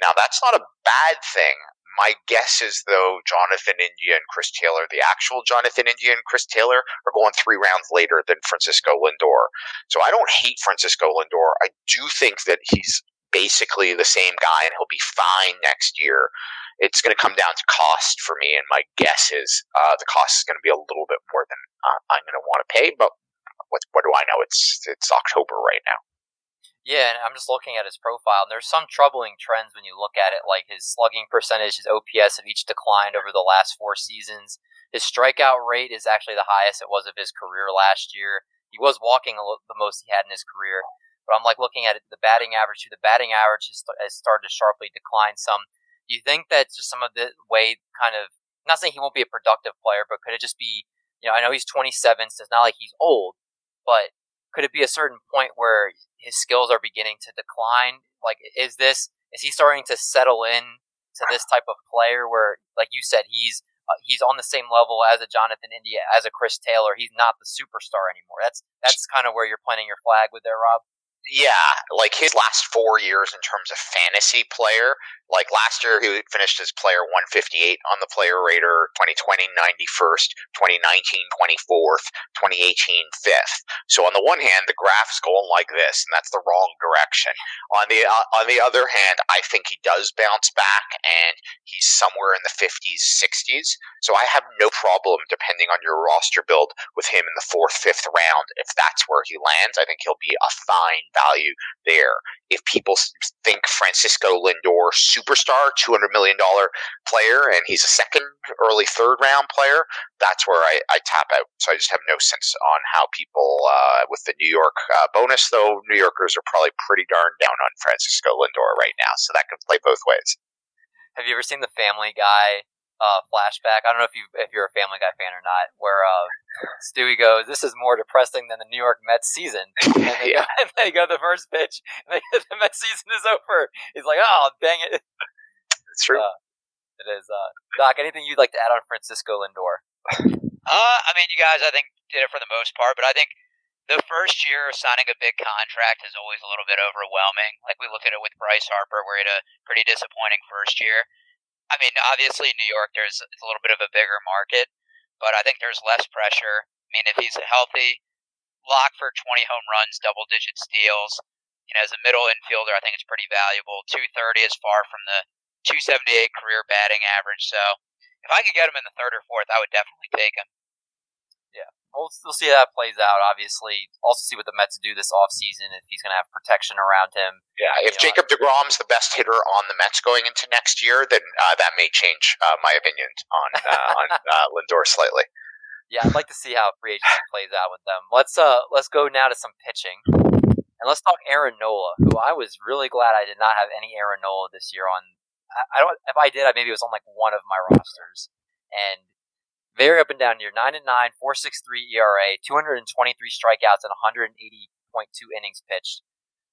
Now, that's not a bad thing. My guess is, though, Jonathan India and Chris Taylor, the actual Jonathan India and Chris Taylor, are going 3 rounds later than Francisco Lindor. So I don't hate Francisco Lindor. I do think that he's basically the same guy and he'll be fine next year. It's going to come down to cost for me, and my guess is the cost is going to be a little bit more than I'm going to want to pay. But what do I know? It's October right now. Yeah, and I'm just looking at his profile, and there's some troubling trends when you look at it, like his slugging percentage, his OPS have each declined over the last 4 seasons. His strikeout rate is actually the highest it was of his career last year. He was walking the most he had in his career, but I'm like looking at it, the batting average, too. The batting average has started to sharply decline some. Do you think that's just some of the way kind of, I'm not saying he won't be a productive player, but could it just be, you know, I know he's 27, so it's not like he's old, but could it be a certain point where his skills are beginning to decline? Like, is he starting to settle in to this type of player where, like you said, he's on the same level as a Jonathan India, as a Chris Taylor. He's not the superstar anymore. That's kind of where you're planting your flag with there, Rob. Yeah, like his last 4 years in terms of fantasy player, like last year he finished as player 158 on the player rater, 2020 91st, 2019 24th, 2018 5th. So on the one hand, the graph is going like this, and that's the wrong direction. On the other hand, I think he does bounce back, and he's somewhere in the 50s, 60s. So I have no problem, depending on your roster build, with him in the 4th, 5th round. If that's where he lands, I think he'll be a fine value there. If people think Francisco Lindor, superstar, $200 million player, and he's a second, early third round player, that's where I tap out. So I just have no sense on how people with the New York bonus, though, New Yorkers are probably pretty darn down on Francisco Lindor right now. So that can play both ways. Have you ever seen The Family Guy flashback. I don't know if you're a Family Guy fan or not, where Stewie goes, "This is more depressing than the New York Mets season." And they, yeah. And they go the first pitch, and the Mets season is over. He's like, "Oh, dang it!" It's true. It is. Doc, anything you'd like to add on Francisco Lindor? I mean, you guys, I think did it for the most part, but I think. The first year of signing a big contract is always a little bit overwhelming. Like we look at it with Bryce Harper, where he had a pretty disappointing first year. I mean, obviously New York, it's a little bit of a bigger market, but I think there's less pressure. I mean, if he's healthy, lock for 20 home runs, double-digit steals. You know, as a middle infielder, I think it's pretty valuable. 230 is far from the 278 career batting average. So if I could get him in the third or fourth, I would definitely take him. We'll see how that plays out, obviously. Also see what the Mets do this offseason, if he's going to have protection around him. Yeah, if Jacob DeGrom's the best hitter on the Mets going into next year, then that may change my opinion on Lindor slightly. Yeah, I'd like to see how free agency plays out with them. Let's go now to some pitching. And let's talk Aaron Nola, who I was really glad I did not have any Aaron Nola this year on. If I did, maybe it was on like one of my rosters. And very up and down year, 9-9, 4.63 ERA, 223 strikeouts, and 180.2 innings pitched.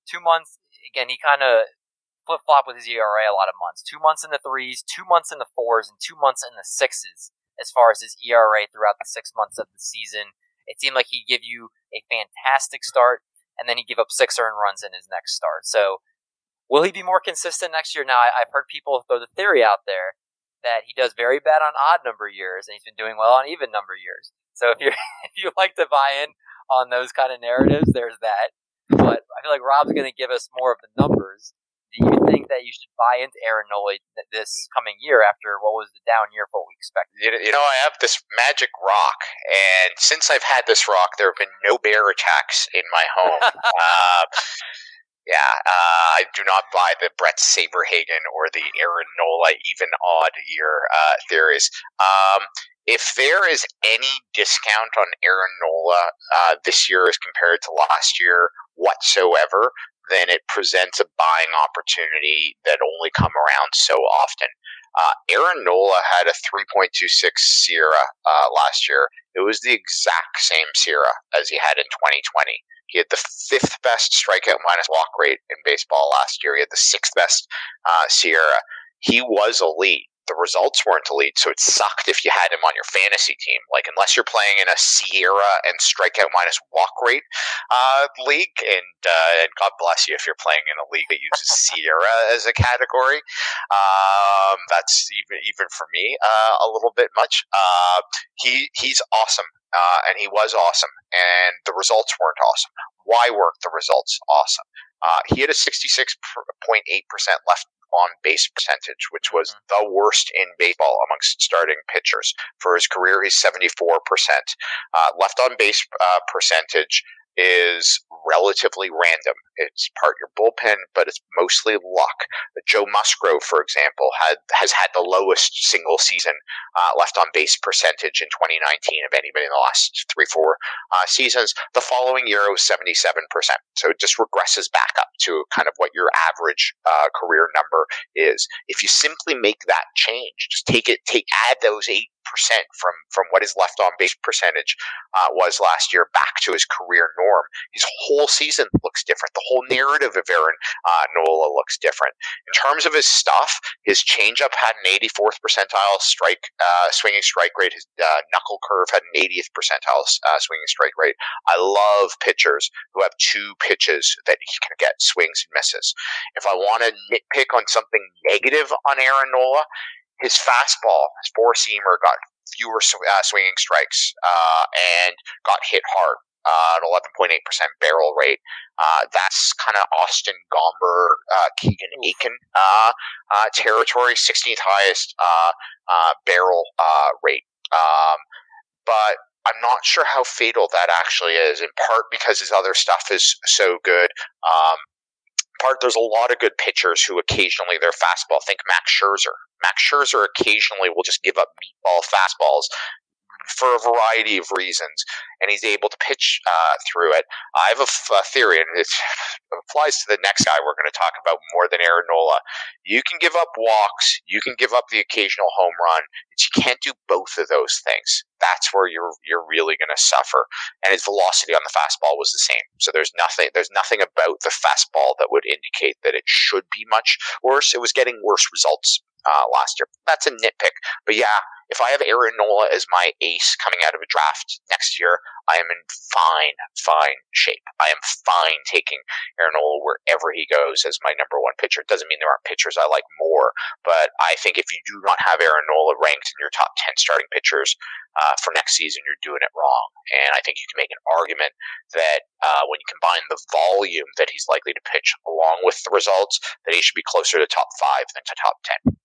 2 months, again, he kind of flip-flopped with his ERA a lot of months. 2 months in the threes, 2 months in the fours, and 2 months in the sixes as far as his ERA throughout the 6 months of the season. It seemed like he'd give you a fantastic start, and then he'd give up 6 earned runs in his next start. So will he be more consistent next year? Now, I've heard people throw the theory out there that he does very bad on odd number years, and he's been doing well on even number years. So if you like to buy in on those kind of narratives, there's that. But I feel like Rob's going to give us more of the numbers. Do you think that you should buy into Aaron Nola this coming year after what was the down year for what we expected? You know, I have this magic rock, and since I've had this rock, there have been no bear attacks in my home. I do not buy the Brett Saberhagen or the Aaron Nola even odd year theories. If there is any discount on Aaron Nola this year as compared to last year whatsoever, then it presents a buying opportunity that only come around so often. Aaron Nola had a 3.26 SIRA last year. It was the exact same SIRA as he had in 2020. He had the 5th best strikeout minus walk rate in baseball last year. He had the 6th best Sierra. He was elite. The results weren't elite, so it sucked if you had him on your fantasy team. Like, unless you're playing in a Sierra and strikeout minus walk rate league, and God bless you if you're playing in a league that uses Sierra as a category. That's even for me a little bit much. He's awesome. And he was awesome, and the results weren't awesome. Why weren't the results awesome? He had a 66.8% left on base percentage, which was the worst in baseball amongst starting pitchers. For his career, he's 74%. Left on base percentage is relatively random. It's part your bullpen, but it's mostly luck. Joe Musgrove, for example, has had the lowest single season left on base percentage in 2019 of anybody in the last 3-4 seasons. The following year it was 77%. So it just regresses back up to kind of what your average career number is. If you simply make that change, just add those 8% from what his left on base percentage was last year back to his career norm, his whole season looks different. The whole narrative of Aaron Nola looks different. In terms of his stuff, his changeup had an 84th percentile swinging strike rate. His knuckle curve had an 80th percentile swinging strike rate. I love pitchers who have two pitches that he can get swings and misses. If I want to nitpick on something negative on Aaron Nola, his fastball, his four-seamer, got fewer swinging strikes and got hit hard at 11.8% barrel rate. That's kind of Austin Gomber, Keegan Aiken territory, 16th highest barrel rate. But I'm not sure how fatal that actually is, in part because his other stuff is so good. Part, there's a lot of good pitchers who occasionally their fastball. Think Max Scherzer. Max Scherzer occasionally will just give up meatball fastballs. for a variety of reasons, and he's able to pitch through it. I have a theory, and it applies to the next guy we're going to talk about more than Aaron Nola. You can give up walks. You can give up the occasional home run. But you can't do both of those things. That's where you're really going to suffer. And his velocity on the fastball was the same. So there's nothing about the fastball that would indicate that it should be much worse. It was getting worse results last year. That's a nitpick. But yeah, if I have Aaron Nola as my ace coming out of a draft next year, I am in fine shape. I am fine taking Aaron Nola wherever he goes as my number one pitcher. It doesn't mean there aren't pitchers I like more, but I think if you do not have Aaron Nola ranked in your top 10 starting pitchers for next season, you're doing it wrong. And I think you can make an argument that when you combine the volume that he's likely to pitch along with the results, that he should be closer to top 5 than to top 10.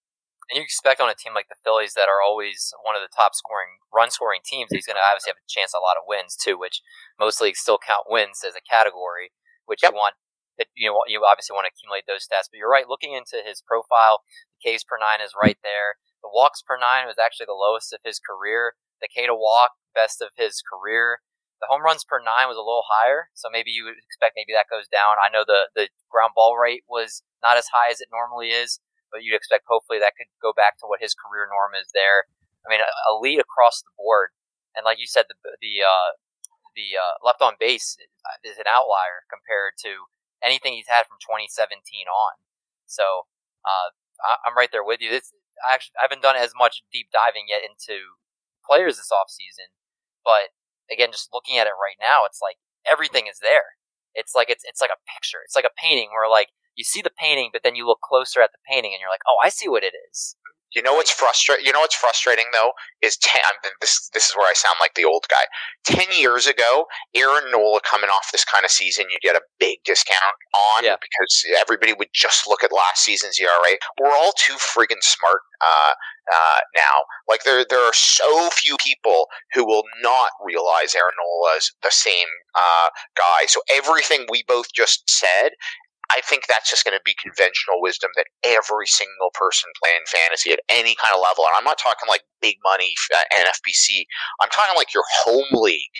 And you expect on a team like the Phillies that are always one of the top scoring, run-scoring teams, he's going to obviously have a chance at a lot of wins too, which most leagues still count wins as a category, which yep. you obviously want to accumulate those stats. But you're right, looking into his profile, the Ks per nine is right there. The walks per nine was actually the lowest of his career. The K to walk, best of his career. The home runs per nine was a little higher, so maybe you would expect maybe that goes down. I know the ground ball rate was not as high as it normally is, but you'd expect hopefully that could go back to what his career norm is there. I mean, a lead across the board, and like you said, the left on base is an outlier compared to anything he's had from 2017 on. So I'm right there with you. I haven't done as much deep diving yet into players this offseason, but again, just looking at it right now, it's like everything is there. It's like it's like a picture. It's like a painting where like. You see the painting, but then you look closer at the painting, and you're like, "Oh, I see what it is." You know what's frustrating? You know what's frustrating though is this is where I sound like the old guy. 10 years ago, Aaron Nola coming off this kind of season, you'd get a big discount on because everybody would just look at last season's ERA. We're all too friggin' smart now. Like there are so few people who will not realize Aaron Nola's the same guy. So everything we both just said. I think that's just going to be conventional wisdom that every single person playing fantasy at any kind of level, and I'm not talking like big money NFBC, I'm talking like your home league,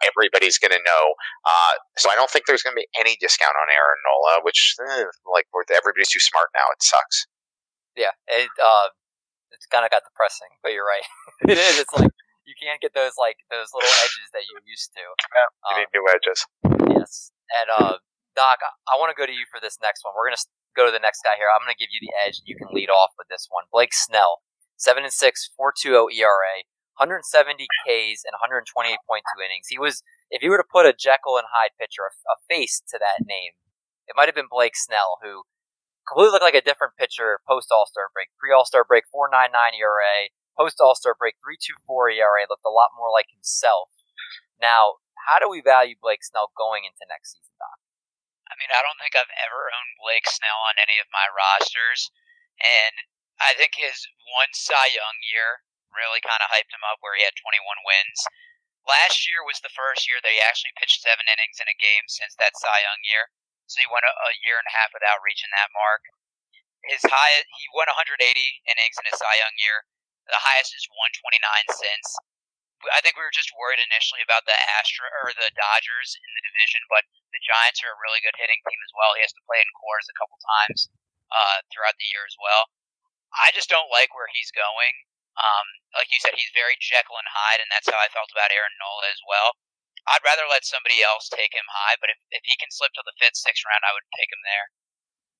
everybody's going to know. So I don't think there's going to be any discount on Aaron Nola, which, like, everybody's too smart now. It sucks. Yeah, it's kind of got depressing, but you're right. It is. It's like you can't get those little edges that you used to. Yeah, you need new edges. Yes, and Doc, I want to go to you for this next one. We're going to go to the next guy here. I'm going to give you the edge, and you can lead off with this one. Blake Snell, 7-6, 4.20 ERA, 170 Ks, and 128.2 innings. He was, if you were to put a Jekyll and Hyde pitcher, a face to that name, it might have been Blake Snell, who completely looked like a different pitcher post-All-Star break. Pre-All-Star break, 4.99 ERA. Post-All-Star break, 3.24 ERA. Looked a lot more like himself. Now, how do we value Blake Snell going into next season, Doc? I mean, I don't think I've ever owned Blake Snell on any of my rosters, and I think his one Cy Young year really kind of hyped him up where he had 21 wins. Last year was the first year that he actually pitched 7 innings in a game since that Cy Young year, so he went a year and a half without reaching that mark. He went 180 innings in his Cy Young year, the highest is 129 since. I think we were just worried initially about the Dodgers in the division, but the Giants are a really good hitting team as well. He has to play in cores a couple times throughout the year as well. I just don't like where he's going. Like you said, he's very Jekyll and Hyde, and that's how I felt about Aaron Nola as well. I'd rather let somebody else take him high, but if he can slip to the 5th, 6th round, I would take him there.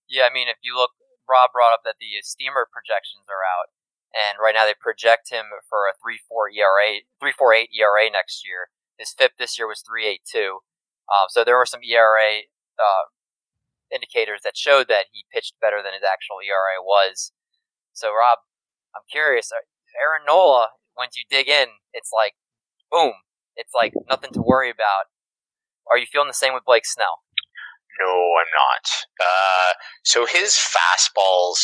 Yeah, I mean, if you look, Rob brought up that the Steamer projections are out. And right now they project him for a 3.48 ERA next year. His FIP this year was 3.82. So there were some ERA indicators that showed that he pitched better than his actual ERA was. So Rob, I'm curious, Aaron Nola, once you dig in, it's like, boom. It's like nothing to worry about. Are you feeling the same with Blake Snell? No, I'm not. So his fastballs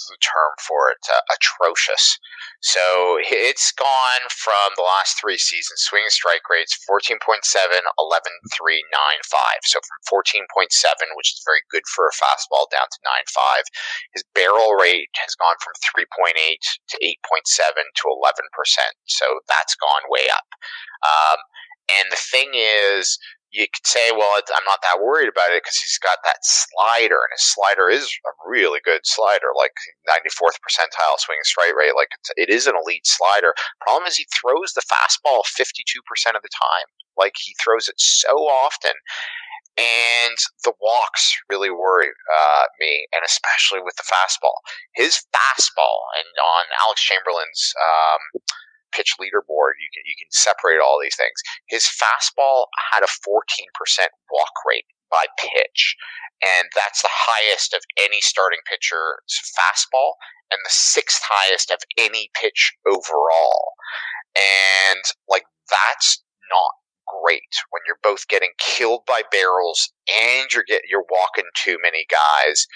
what's the term for it? Atrocious. So it's gone from the last three seasons, swing and strike rates 14.7, 11, 3, 9, 5. So from 14.7, which is very good for a fastball, down to 9.5. His barrel rate has gone from 3.8 to 8.7 to 11%. So that's gone way up. And the thing is, you could say, well, I'm not that worried about it because he's got that slider, and his slider is a really good slider, like 94th percentile swing and strike rate. Like, it is an elite slider. Problem is, he throws the fastball 52% of the time. Like, he throws it so often. And the walks really worry me, and especially with the fastball. His fastball, and on Alex Chamberlain's pitch leaderboard, you can separate all these things. His fastball had a 14% walk rate by pitch, and that's the highest of any starting pitcher's fastball, and the sixth highest of any pitch overall. And like, that's not great when you're both getting killed by barrels and you're walking too many guys.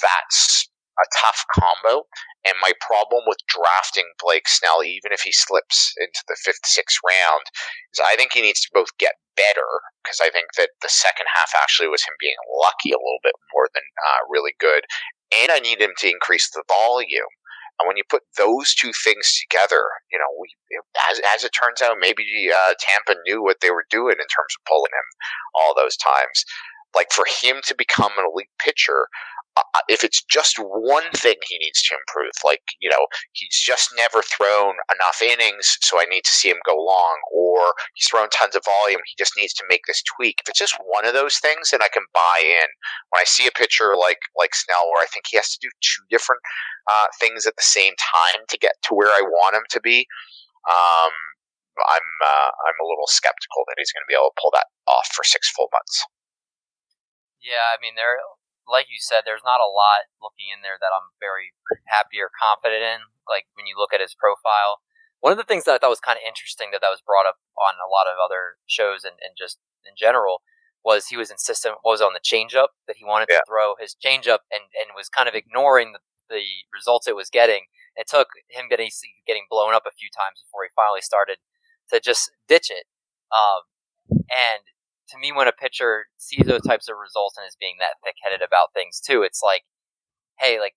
That's a tough combo, and my problem with drafting Blake Snell, even if he slips into the 5th, 6th round, is I think he needs to both get better, because I think that the second half actually was him being lucky a little bit more than really good, and I need him to increase the volume. And when you put those two things together, you know, as it turns out, maybe Tampa knew what they were doing in terms of pulling him all those times. Like, for him to become an elite pitcher, if it's just one thing he needs to improve, like, you know, he's just never thrown enough innings, so I need to see him go long, or he's thrown tons of volume, he just needs to make this tweak. If it's just one of those things, then I can buy in. When I see a pitcher like Snell, where I think he has to do two different things at the same time to get to where I want him to be, I'm a little skeptical that he's going to be able to pull that off for 6 full months. Yeah, I mean, there. Like you said, there's not a lot looking in there that I'm very happy or confident in, like when you look at his profile. One of the things that I thought was kind of interesting that was brought up on a lot of other shows and just in general was he was insistent on the changeup, that he wanted to throw his changeup and was kind of ignoring the results it was getting. It took him getting blown up a few times before he finally started to just ditch it. And to me, when a pitcher sees those types of results and is being that thick-headed about things too, it's like, hey, like,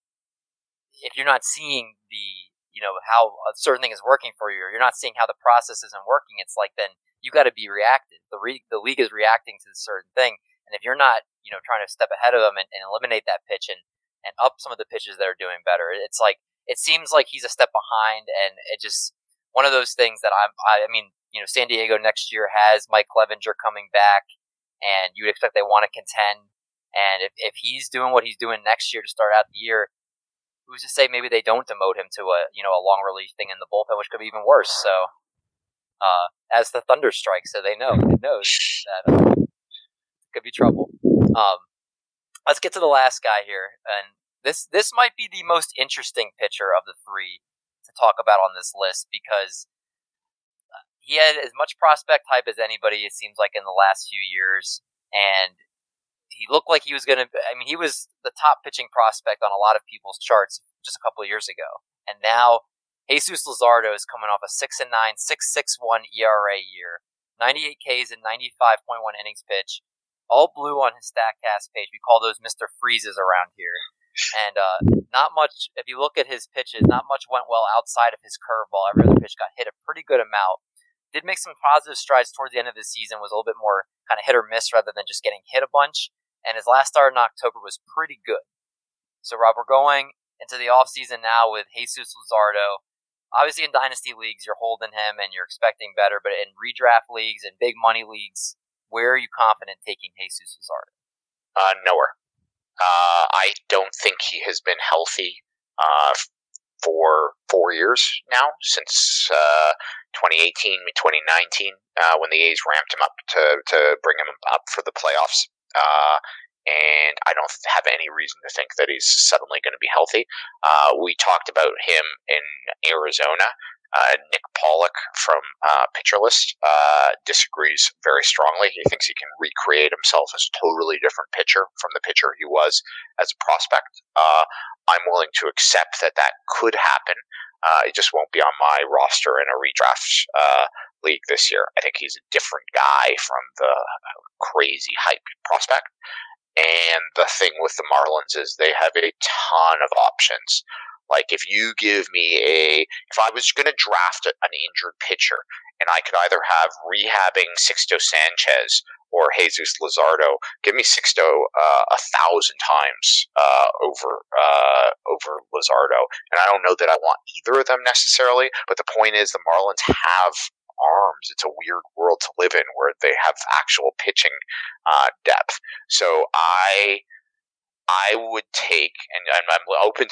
if you're not seeing the, you know, how a certain thing is working for you, or you're not seeing how the process isn't working, it's like, then you got to be reactive. The league is reacting to this certain thing, and if you're not, you know, trying to step ahead of them and eliminate that pitch and up some of the pitches that are doing better, it's like, it seems like he's a step behind, and it just one of those things that I mean. You know, San Diego next year has Mike Clevenger coming back, and you would expect they want to contend. And if he's doing what he's doing next year to start out the year, who's to say maybe they don't demote him to a long relief thing in the bullpen, which could be even worse. So, as the thunder strikes, so it knows that could be trouble. Let's get to the last guy here, and this might be the most interesting pitcher of the three to talk about on this list, because he had as much prospect hype as anybody, it seems like, in the last few years. And he looked like he was he was the top pitching prospect on a lot of people's charts just a couple of years ago. And now Jesus Luzardo is coming off a 6-9, 6.61 ERA year, 98 Ks and 95.1 innings pitch, all blue on his Statcast page. We call those Mr. Freezes around here. And not much, if you look at his pitches, not much went well outside of his curveball. Every other pitch got hit a pretty good amount. Did make some positive strides towards the end of the season, was a little bit more kind of hit or miss rather than just getting hit a bunch. And his last start in October was pretty good. So, Rob, we're going into the offseason now with Jesus Luzardo. Obviously, in dynasty leagues, you're holding him and you're expecting better. But in redraft leagues and big money leagues, where are you confident taking Jesus Luzardo? Nowhere. I don't think he has been healthy for 4 years now, since 2018, 2019, when the A's ramped him up to bring him up for the playoffs. And I don't have any reason to think that he's suddenly going to be healthy. We talked about him in Arizona Nick Pollock from Pitcherlist disagrees very strongly. He thinks he can recreate himself as a totally different pitcher from the pitcher he was as a prospect. I'm willing to accept that that could happen. It just won't be on my roster in a redraft league this year. I think he's a different guy from the crazy hype prospect. And the thing with the Marlins is they have a ton of options. Like, if you give me if I was going to draft an injured pitcher, and I could either have rehabbing Sixto Sanchez or Jesus Luzardo, give me Sixto 1,000 times over Luzardo. And I don't know that I want either of them necessarily, but the point is the Marlins have arms. It's a weird world to live in where they have actual pitching depth. So I would take, and I'm open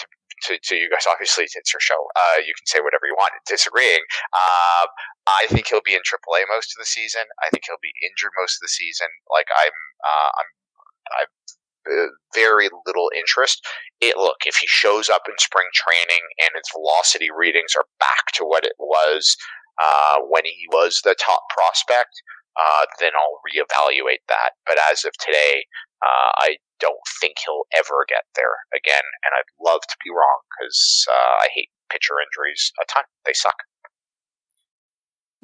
to you guys, obviously it's your show. You can say whatever you want. Disagreeing. I think he'll be in AAA most of the season. I think he'll be injured most of the season. Like I've very little interest. Look, if he shows up in spring training and his velocity readings are back to what it was when he was the top prospect, then I'll reevaluate that. But as of today, I don't think he'll ever get there again, and I'd love to be wrong because I hate pitcher injuries a ton. They suck.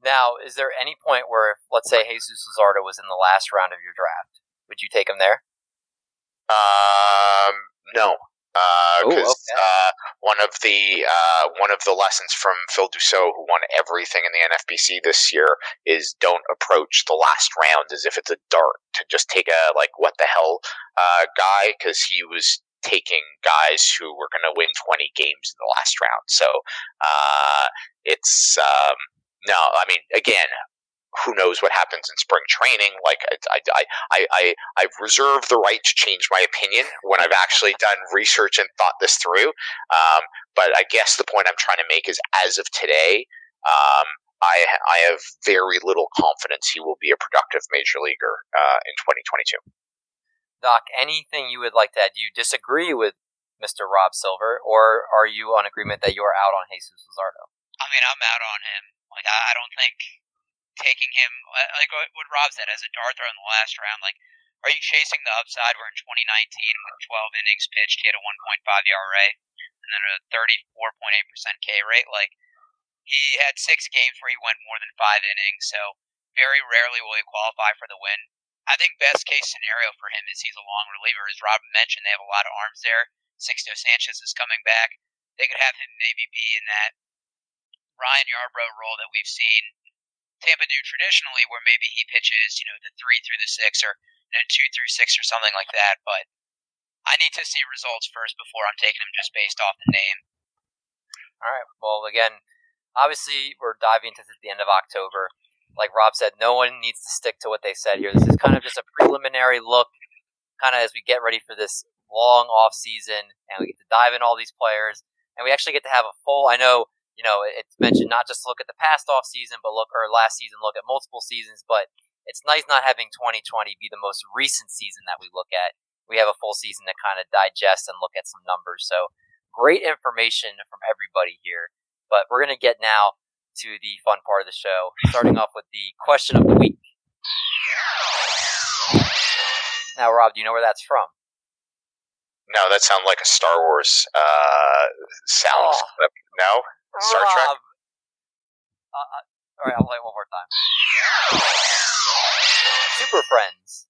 Now, is there any point where, let's say, Jesus Luzardo was in the last round of your draft, would you take him there? No. One of the lessons from Phil Dussault, who won everything in the NFBC this year, is don't approach the last round as if it's a dart, to just take a like what the hell guy, because he was taking guys who were going to win 20 games in the last round. So it's. No, I mean, again, who knows what happens in spring training? Like, I reserve the right to change my opinion when I've actually done research and thought this through. But I guess the point I'm trying to make is, as of today, I have very little confidence he will be a productive major leaguer in 2022. Doc, anything you would like to add? Do you disagree with Mr. Rob Silver, or are you on agreement that you're out on Jesus Luzardo? I mean, I'm out on him. Like, I don't think taking him, like what Rob said, as a dart throw in the last round, like, are you chasing the upside where in 2019, with 12 innings pitched, he had a 1.5 ERA and then a 34.8% K rate? Like, he had 6 games where he went more than 5 innings, so very rarely will he qualify for the win. I think best case scenario for him is he's a long reliever. As Rob mentioned, they have a lot of arms there. Sixto Sanchez is coming back. They could have him maybe be in that Ryan Yarbrough role that we've seen Tampa do traditionally, where maybe he pitches, you know, the 3 through the 6 or, you know, 2 through 6 or something like that. But I need to see results first before I'm taking him just based off the name. All right. Well, again, obviously we're diving into the end of October. Like Rob said, no one needs to stick to what they said here. This is kind of just a preliminary look, kind of as we get ready for this long off season, and we get to dive in all these players, and we actually get to have a full. I know. You know, it's mentioned not just look at the past off season, but last season, look at multiple seasons. But it's nice not having 2020 be the most recent season that we look at. We have a full season to kind of digest and look at some numbers. So great information from everybody here. But we're going to get now to the fun part of the show, starting off with the question of the week. Now, Rob, do you know where that's from? No, that sounds like a Star Wars sound. Oh. No? Star Trek? All right, I'll play it one more time. Super Friends.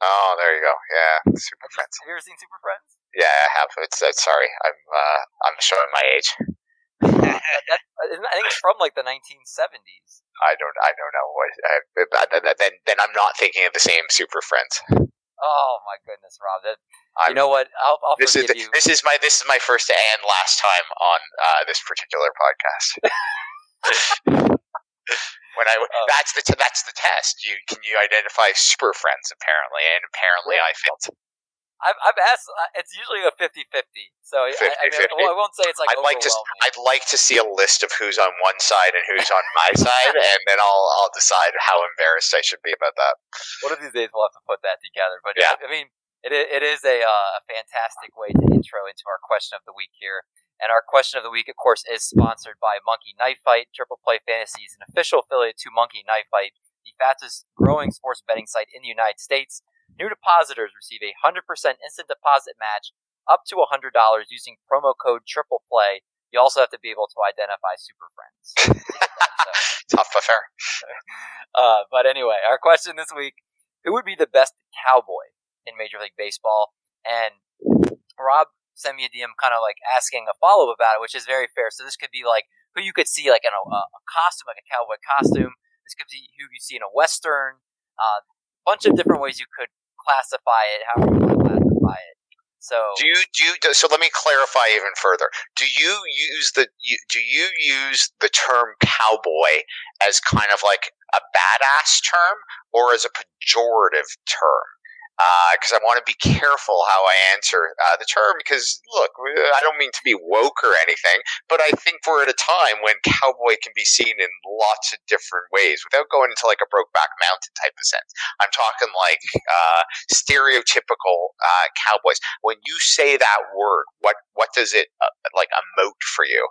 Oh, there you go. Yeah, Super Friends. Have you ever seen Super Friends? Yeah, I have. Sorry, I'm showing my age. I think it's from like the 1970s. I don't know what. Then I'm not thinking of the same Super Friends. Oh my goodness, Rob! You know what? I'll forgive you. This is my first and last time on this particular podcast. That's the test. Can you identify super friends? Apparently, I failed. I've asked. It's usually a 50-50. So 50, I won't say it's like overwhelming. I'd like to see a list of who's on one side and who's on my side, and then I'll decide how embarrassed I should be about that. One of these days we'll have to put that together. But yeah. I mean, it is a fantastic way to intro into our question of the week here. And our question of the week, of course, is sponsored by Monkey Knife Fight. Triple Play Fantasy is an official affiliate to Monkey Knife Fight, the fastest growing sports betting site in the United States. New depositors receive a 100% instant deposit match up to $100 using promo code TriplePlay. You also have to be able to identify super friends. Tough but fair. But anyway, our question this week, who would be the best cowboy in Major League Baseball? And Rob sent me a DM kind of like asking a follow-up about it, which is very fair. So this could be like who you could see like in a costume, like a cowboy costume. This could be who you see in a Western. Bunch of different ways you could classify it, however you want to classify it. So so let me clarify even further. Do you use the term cowboy as kind of like a badass term or as a pejorative term? Because I want to be careful how I answer the term, because, look, I don't mean to be woke or anything, but I think we're at a time when cowboy can be seen in lots of different ways without going into like a Brokeback Mountain type of sense. I'm talking like stereotypical cowboys. When you say that word, what does it like emote for you?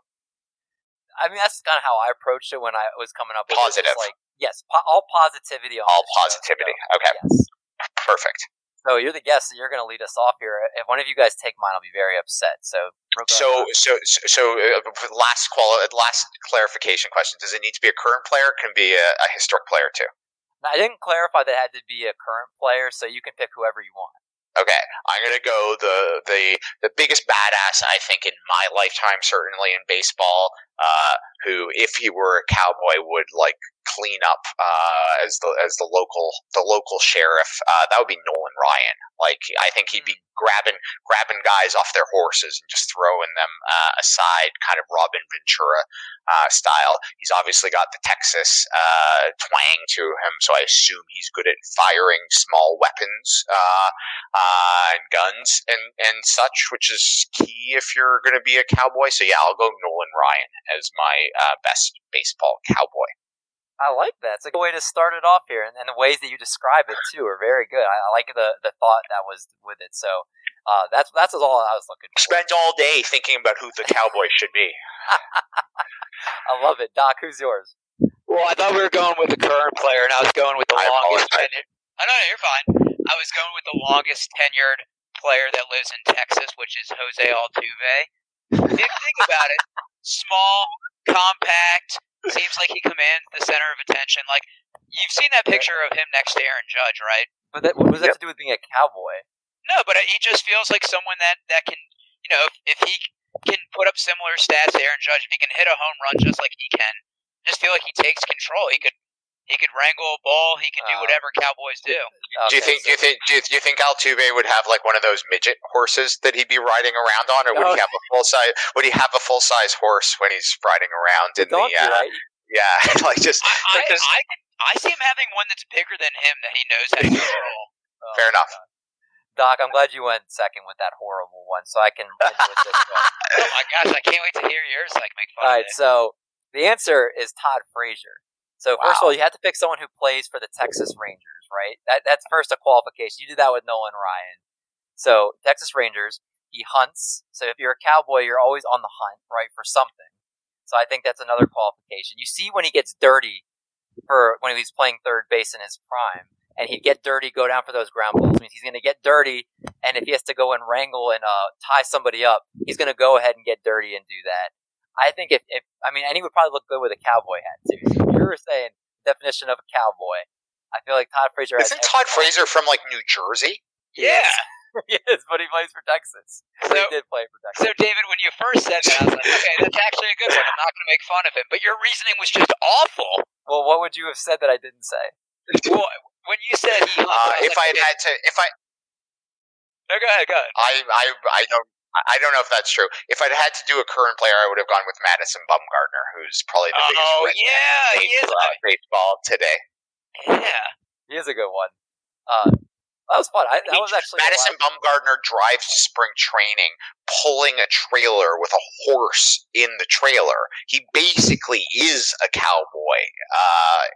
I mean, that's kind of how I approached it when I was coming up with positive. It. Like, yes, all positivity. All positivity. Show. Okay. Yes. Perfect. So you're the guest, so you're going to lead us off here. If one of you guys take mine, I'll be very upset. Last clarification question: does it need to be a current player? Or can it be a historic player too? Now, I didn't clarify that it had to be a current player, so you can pick whoever you want. Okay, I'm going to go the biggest badass I think in my lifetime, certainly in baseball. Who, if he were a cowboy, would like clean up as the local sheriff? That would be Nolan Ryan. Like, I think he'd be grabbing guys off their horses and just throwing them aside, kind of Robin Ventura style. He's obviously got the Texas twang to him, so I assume he's good at firing small weapons and guns and such, which is key if you're going to be a cowboy. So yeah, I'll go Nolan Ryan as my best baseball cowboy. I like that. It's a good way to start it off here, and the ways that you describe it too are very good. I like the thought that was with it. So that's all I was looking for. Spend all day thinking about who the cowboy should be. I love it, Doc. Who's yours? Well, I thought we were going with the current player, and I was going with the longest tenured. Oh, no, you're fine. I was going with the longest tenured player that lives in Texas, which is Jose Altuve. If you think about it, small, compact, seems like he commands the center of attention. Like, you've seen that picture of him next to Aaron Judge, right? But that, what does that have to do with being a cowboy? No, but he just feels like someone that can, you know, if he can put up similar stats to Aaron Judge, if he can hit a home run just like he can, just feel like he takes control. He could wrangle a ball. He could do whatever cowboys do. Okay, do you think Altuve would have like one of those midget horses that he'd be riding around on, or would he have a full size? Would he have a full size horse when he's riding around in the? Right? Yeah, like just. I see him having one that's bigger than him that he knows how to control. Fair enough. God. Doc, I'm glad you went second with that horrible one, so I can end with this one. Oh my gosh, I can't wait to hear yours. Like, make fun. All right, so the answer is Todd Frazier. So first of all, you have to pick someone who plays for the Texas Rangers, right? That's first a qualification. You do that with Nolan Ryan. So Texas Rangers, he hunts. So if you're a cowboy, you're always on the hunt, right, for something. So I think that's another qualification. You see when he gets dirty for when he's playing third base in his prime, and he'd get dirty, go down for those ground balls. It means he's going to get dirty, and if he has to go and wrangle and tie somebody up, he's going to go ahead and get dirty and do that. I think and he would probably look good with a cowboy hat too. So if you were saying definition of a cowboy, I feel like Todd Frazier. Isn't Todd Frazier from like New Jersey? Yeah, he is, but he plays for Texas. So, he did play for Texas. So David, when you first said that, I was like, okay, that's actually a good one. I'm not going to make fun of him, but your reasoning was just awful. Well, what would you have said that I didn't say? Well, when you said he, if I had to, if I, no, go ahead. I don't. I don't know if that's true. If I'd had to do a current player, I would have gone with Madison Bumgarner, who's probably the biggest. Oh yeah, he is baseball today. Yeah, he is a good one. That was fun. That was actually Madison Bumgarner drives to spring training, pulling a trailer with a horse in the trailer. He basically is a cowboy.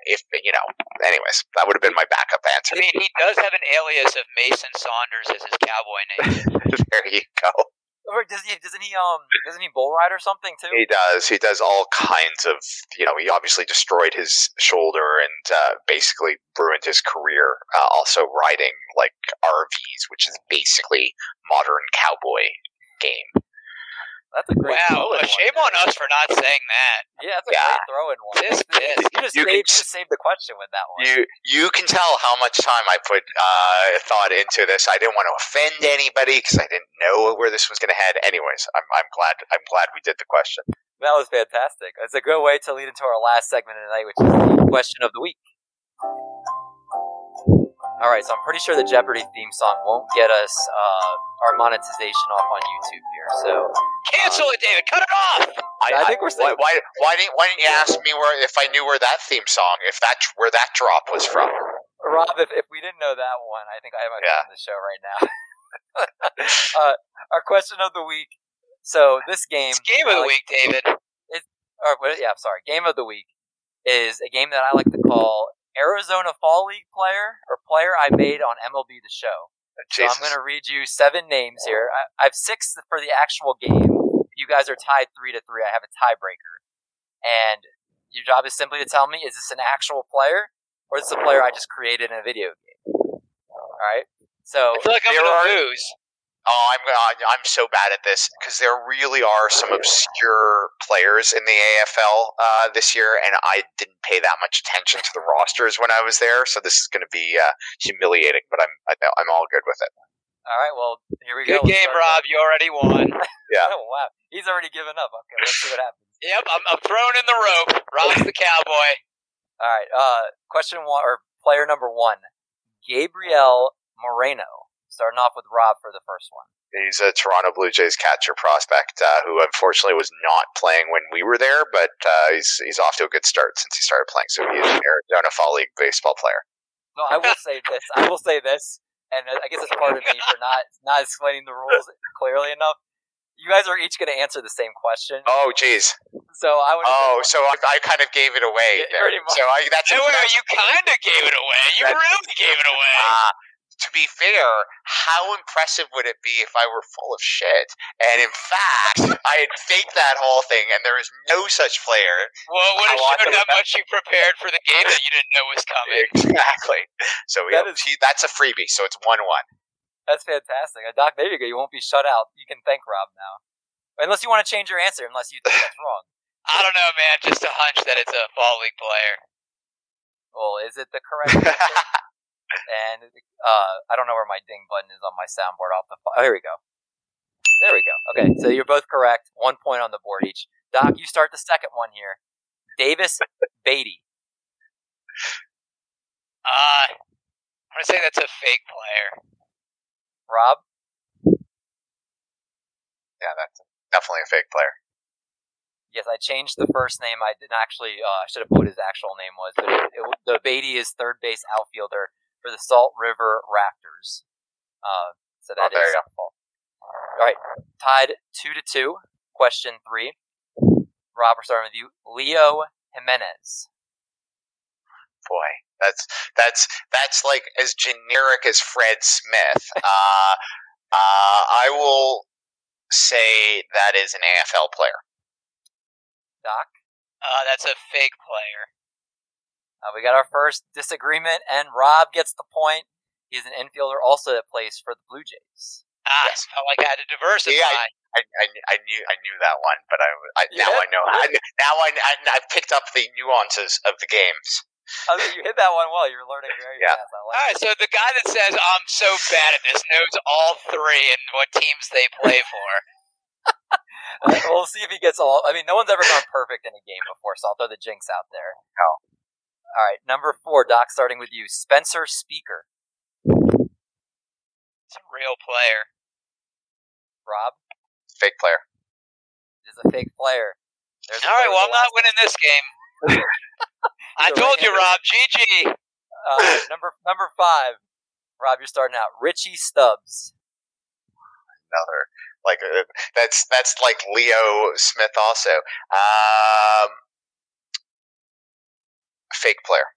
If you know, anyways, that would have been my backup answer. I mean, he does have an alias of Mason Saunders as his cowboy name. There you go. Or doesn't he bull ride or something too? He does. He does all kinds of, you know, he obviously destroyed his shoulder and basically ruined his career. Also riding like RVs, which is basically modern cowboy game. That's a great wow, shame one, on us for not saying that. Yeah, that's a great throw-in one. You just saved the question with that one. You can tell how much time I put thought into this. I didn't want to offend anybody because I didn't know where this was going to head. Anyways, I'm glad we did the question. That was fantastic. It's a good way to lead into our last segment of the night, which is the question of the week. All right, so I'm pretty sure the Jeopardy theme song won't get us our monetization off on YouTube here. So cancel it, David. Cut it off. I think we're safe. Why didn't you ask me where if I knew where that theme song, where that drop was from? Rob, if we didn't know that one, I think I have on the show right now. Our question of the week. So this game of the week, David. Game of the week is a game that I like to call Arizona Fall League player or player I made on MLB The Show. Jesus. So I'm going to read you seven names here. I have six for the actual game. You guys are tied 3-3. I have a tiebreaker. And your job is simply to tell me, is this an actual player or is this a player I just created in a video game? All right. So I feel like I'm going to lose. Oh, I'm so bad at this because there really are some obscure players in the AFL this year, and I didn't pay that much attention to the rosters when I was there. So this is going to be humiliating, but I'm all good with it. All right, well here we go. Good game, Rob. You already won. Yeah. Oh wow, he's already given up. Okay, let's see what happens. Yep, I'm thrown in the rope. Rob's the cowboy. All right. Question one or player number one, Gabriel Moreno. Starting off with Rob for the first one. He's a Toronto Blue Jays catcher prospect who unfortunately was not playing when we were there, but he's off to a good start since he started playing. So he's an Arizona Fall League baseball player. No, I will say this. And I guess it's part of me for not explaining the rules clearly enough. You guys are each going to answer the same question. Oh, jeez. So I would. Oh, so I kind of gave it away. Yeah, there. So you kind of gave it away. You really gave it away. To be fair, how impressive would it be if I were full of shit? And in fact, I had faked that whole thing, and there is no such player. Well, it would have shown how much you prepared for the game that you didn't know was coming. Exactly. So that's a freebie, so it's 1-1. That's fantastic. Doc, there you go. You won't be shut out. You can thank Rob now. Unless you want to change your answer, unless you think that's wrong. I don't know, man. Just a hunch that it's a Fall League player. Well, is it the correct answer? And I don't know where my ding button is on my soundboard. Oh, here we go. There we go. Okay, so you're both correct. 1 point on the board each. Doc, you start the second one here. Davis Beatty. I'm going to say that's a fake player. Rob? Yeah, that's definitely a fake player. Yes, I changed the first name. I didn't actually I should have put what his actual name was. The Beatty is third base outfielder for the Salt River Raptors. So that is helpful. All right, tied 2-2. Question three. Rob, we're starting with you. Leo Jimenez. Boy, that's like as generic as Fred Smith. I will say that is an AFL player. Doc, that's a fake player. We got our first disagreement, and Rob gets the point. He's an infielder also that plays for the Blue Jays. Yes. I felt like I had to diversify. Yeah, I knew that one, but I picked up the nuances of the games. Oh, you hit that one well. You're learning very fast. I like all right, so the guy that says I'm so bad at this knows all three and what teams they play for. We'll see if he gets all. I mean, no one's ever gone perfect in a game before, so I'll throw the jinx out there. Oh. All right, number four, Doc, starting with you. Spencer Speaker. It's a real player. Rob? Fake player. It's a fake player. There's all right, well, I'm not winning this game. I told you, Rob. GG. Number five. Rob, you're starting out. Richie Stubbs. Another. Like that's like Leo Smith also. Fake player.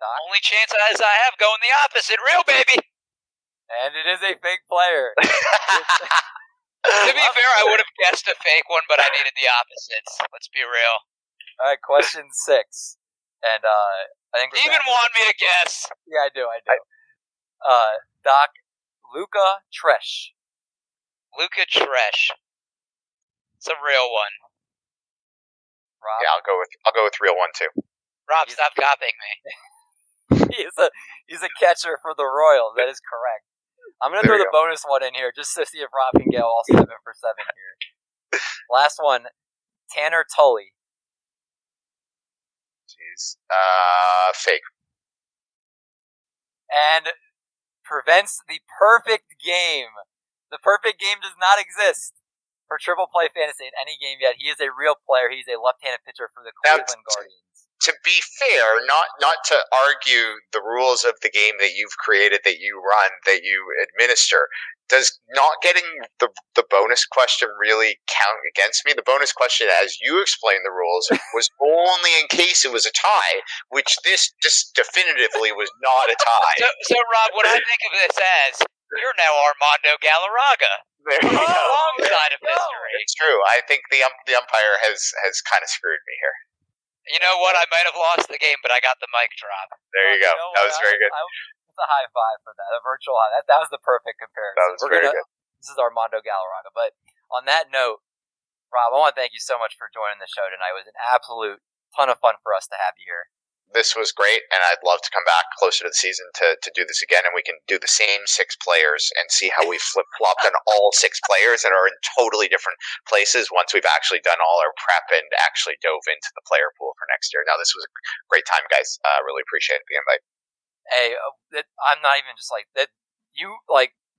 Doc? Only chance I have going the opposite. Real, baby. And it is a fake player. To be fair, I would have guessed a fake one, but I needed the opposites. Let's be real. All right, question 6. And I think you even want me to guess. Yeah, I do. Doc, Luca Tresh. Luca Tresh. It's a real one. Rob? Yeah, I'll go with real one too. Rob, stop copying me. he's a catcher for the Royals. That is correct. I'm gonna throw the bonus one in here just to see if Rob can get all 7 for 7 here. Last one, Tanner Tully. Jeez, fake. And prevents the perfect game. The perfect game does not exist for Triple Play Fantasy in any game yet. He is a real player. He's a left-handed pitcher for the Cleveland Guardians. To be fair, not to argue the rules of the game that you've created, that you run, that you administer, does not getting the bonus question really count against me? The bonus question, as you explained the rules, was only in case it was a tie, which this just definitively was not a tie. So Rob, what I think of this as... You're now Armando Galarraga. There you go. Alongside of history. It's true. I think the umpire has kind of screwed me here. You know what? I might have lost the game, but I got the mic drop. There you go. You know that was very good. It's a high five for that. A virtual high. That was the perfect comparison. That was very good. This is Armando Galarraga. But on that note, Rob, I want to thank you so much for joining the show tonight. It was an absolute ton of fun for us to have you here. This was great, and I'd love to come back closer to the season to do this again, and we can do the same 6 players and see how we flip-flopped on all 6 players that are in totally different places once we've actually done all our prep and actually dove into the player pool for next year. Now, this was a great time, guys. Really appreciate the invite. Hey, I'm not even just like that. You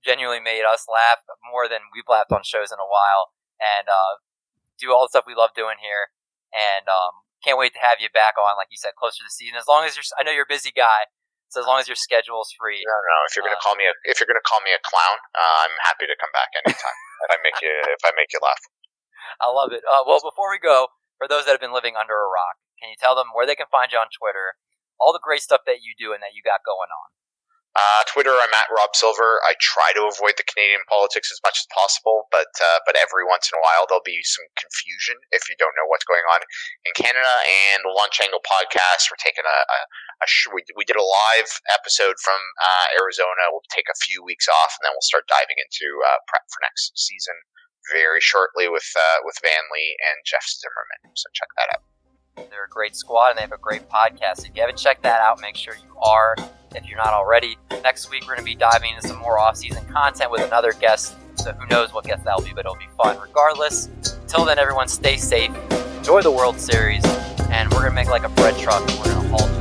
genuinely made us laugh more than we've laughed on shows in a while, and do all the stuff we love doing here, and can't wait to have you back on, like you said, closer to the season. As long as I know you're a busy guy, so as long as your schedule's free. No. If you're gonna call me a clown, I'm happy to come back anytime. if I make you laugh, I love it. Well, before we go, for those that have been living under a rock, can you tell them where they can find you on Twitter? All the great stuff that you do and that you got going on. Twitter, I'm at Rob Silver. I try to avoid the Canadian politics as much as possible, but every once in a while there'll be some confusion if you don't know what's going on in Canada. And the Lunch Angle podcast, we're taking we did a live episode from Arizona. We'll take a few weeks off, and then we'll start diving into prep for next season very shortly with Van Lee and Jeff Zimmerman. So check that out. They're a great squad, and they have a great podcast. If you haven't checked that out, make sure you are, if you're not already. Next week, we're going to be diving into some more off-season content with another guest, so who knows what guest that'll be, but it'll be fun. Regardless, until then, everyone, stay safe, enjoy the World Series, and we're going to make like a bread truck, and we're going to haul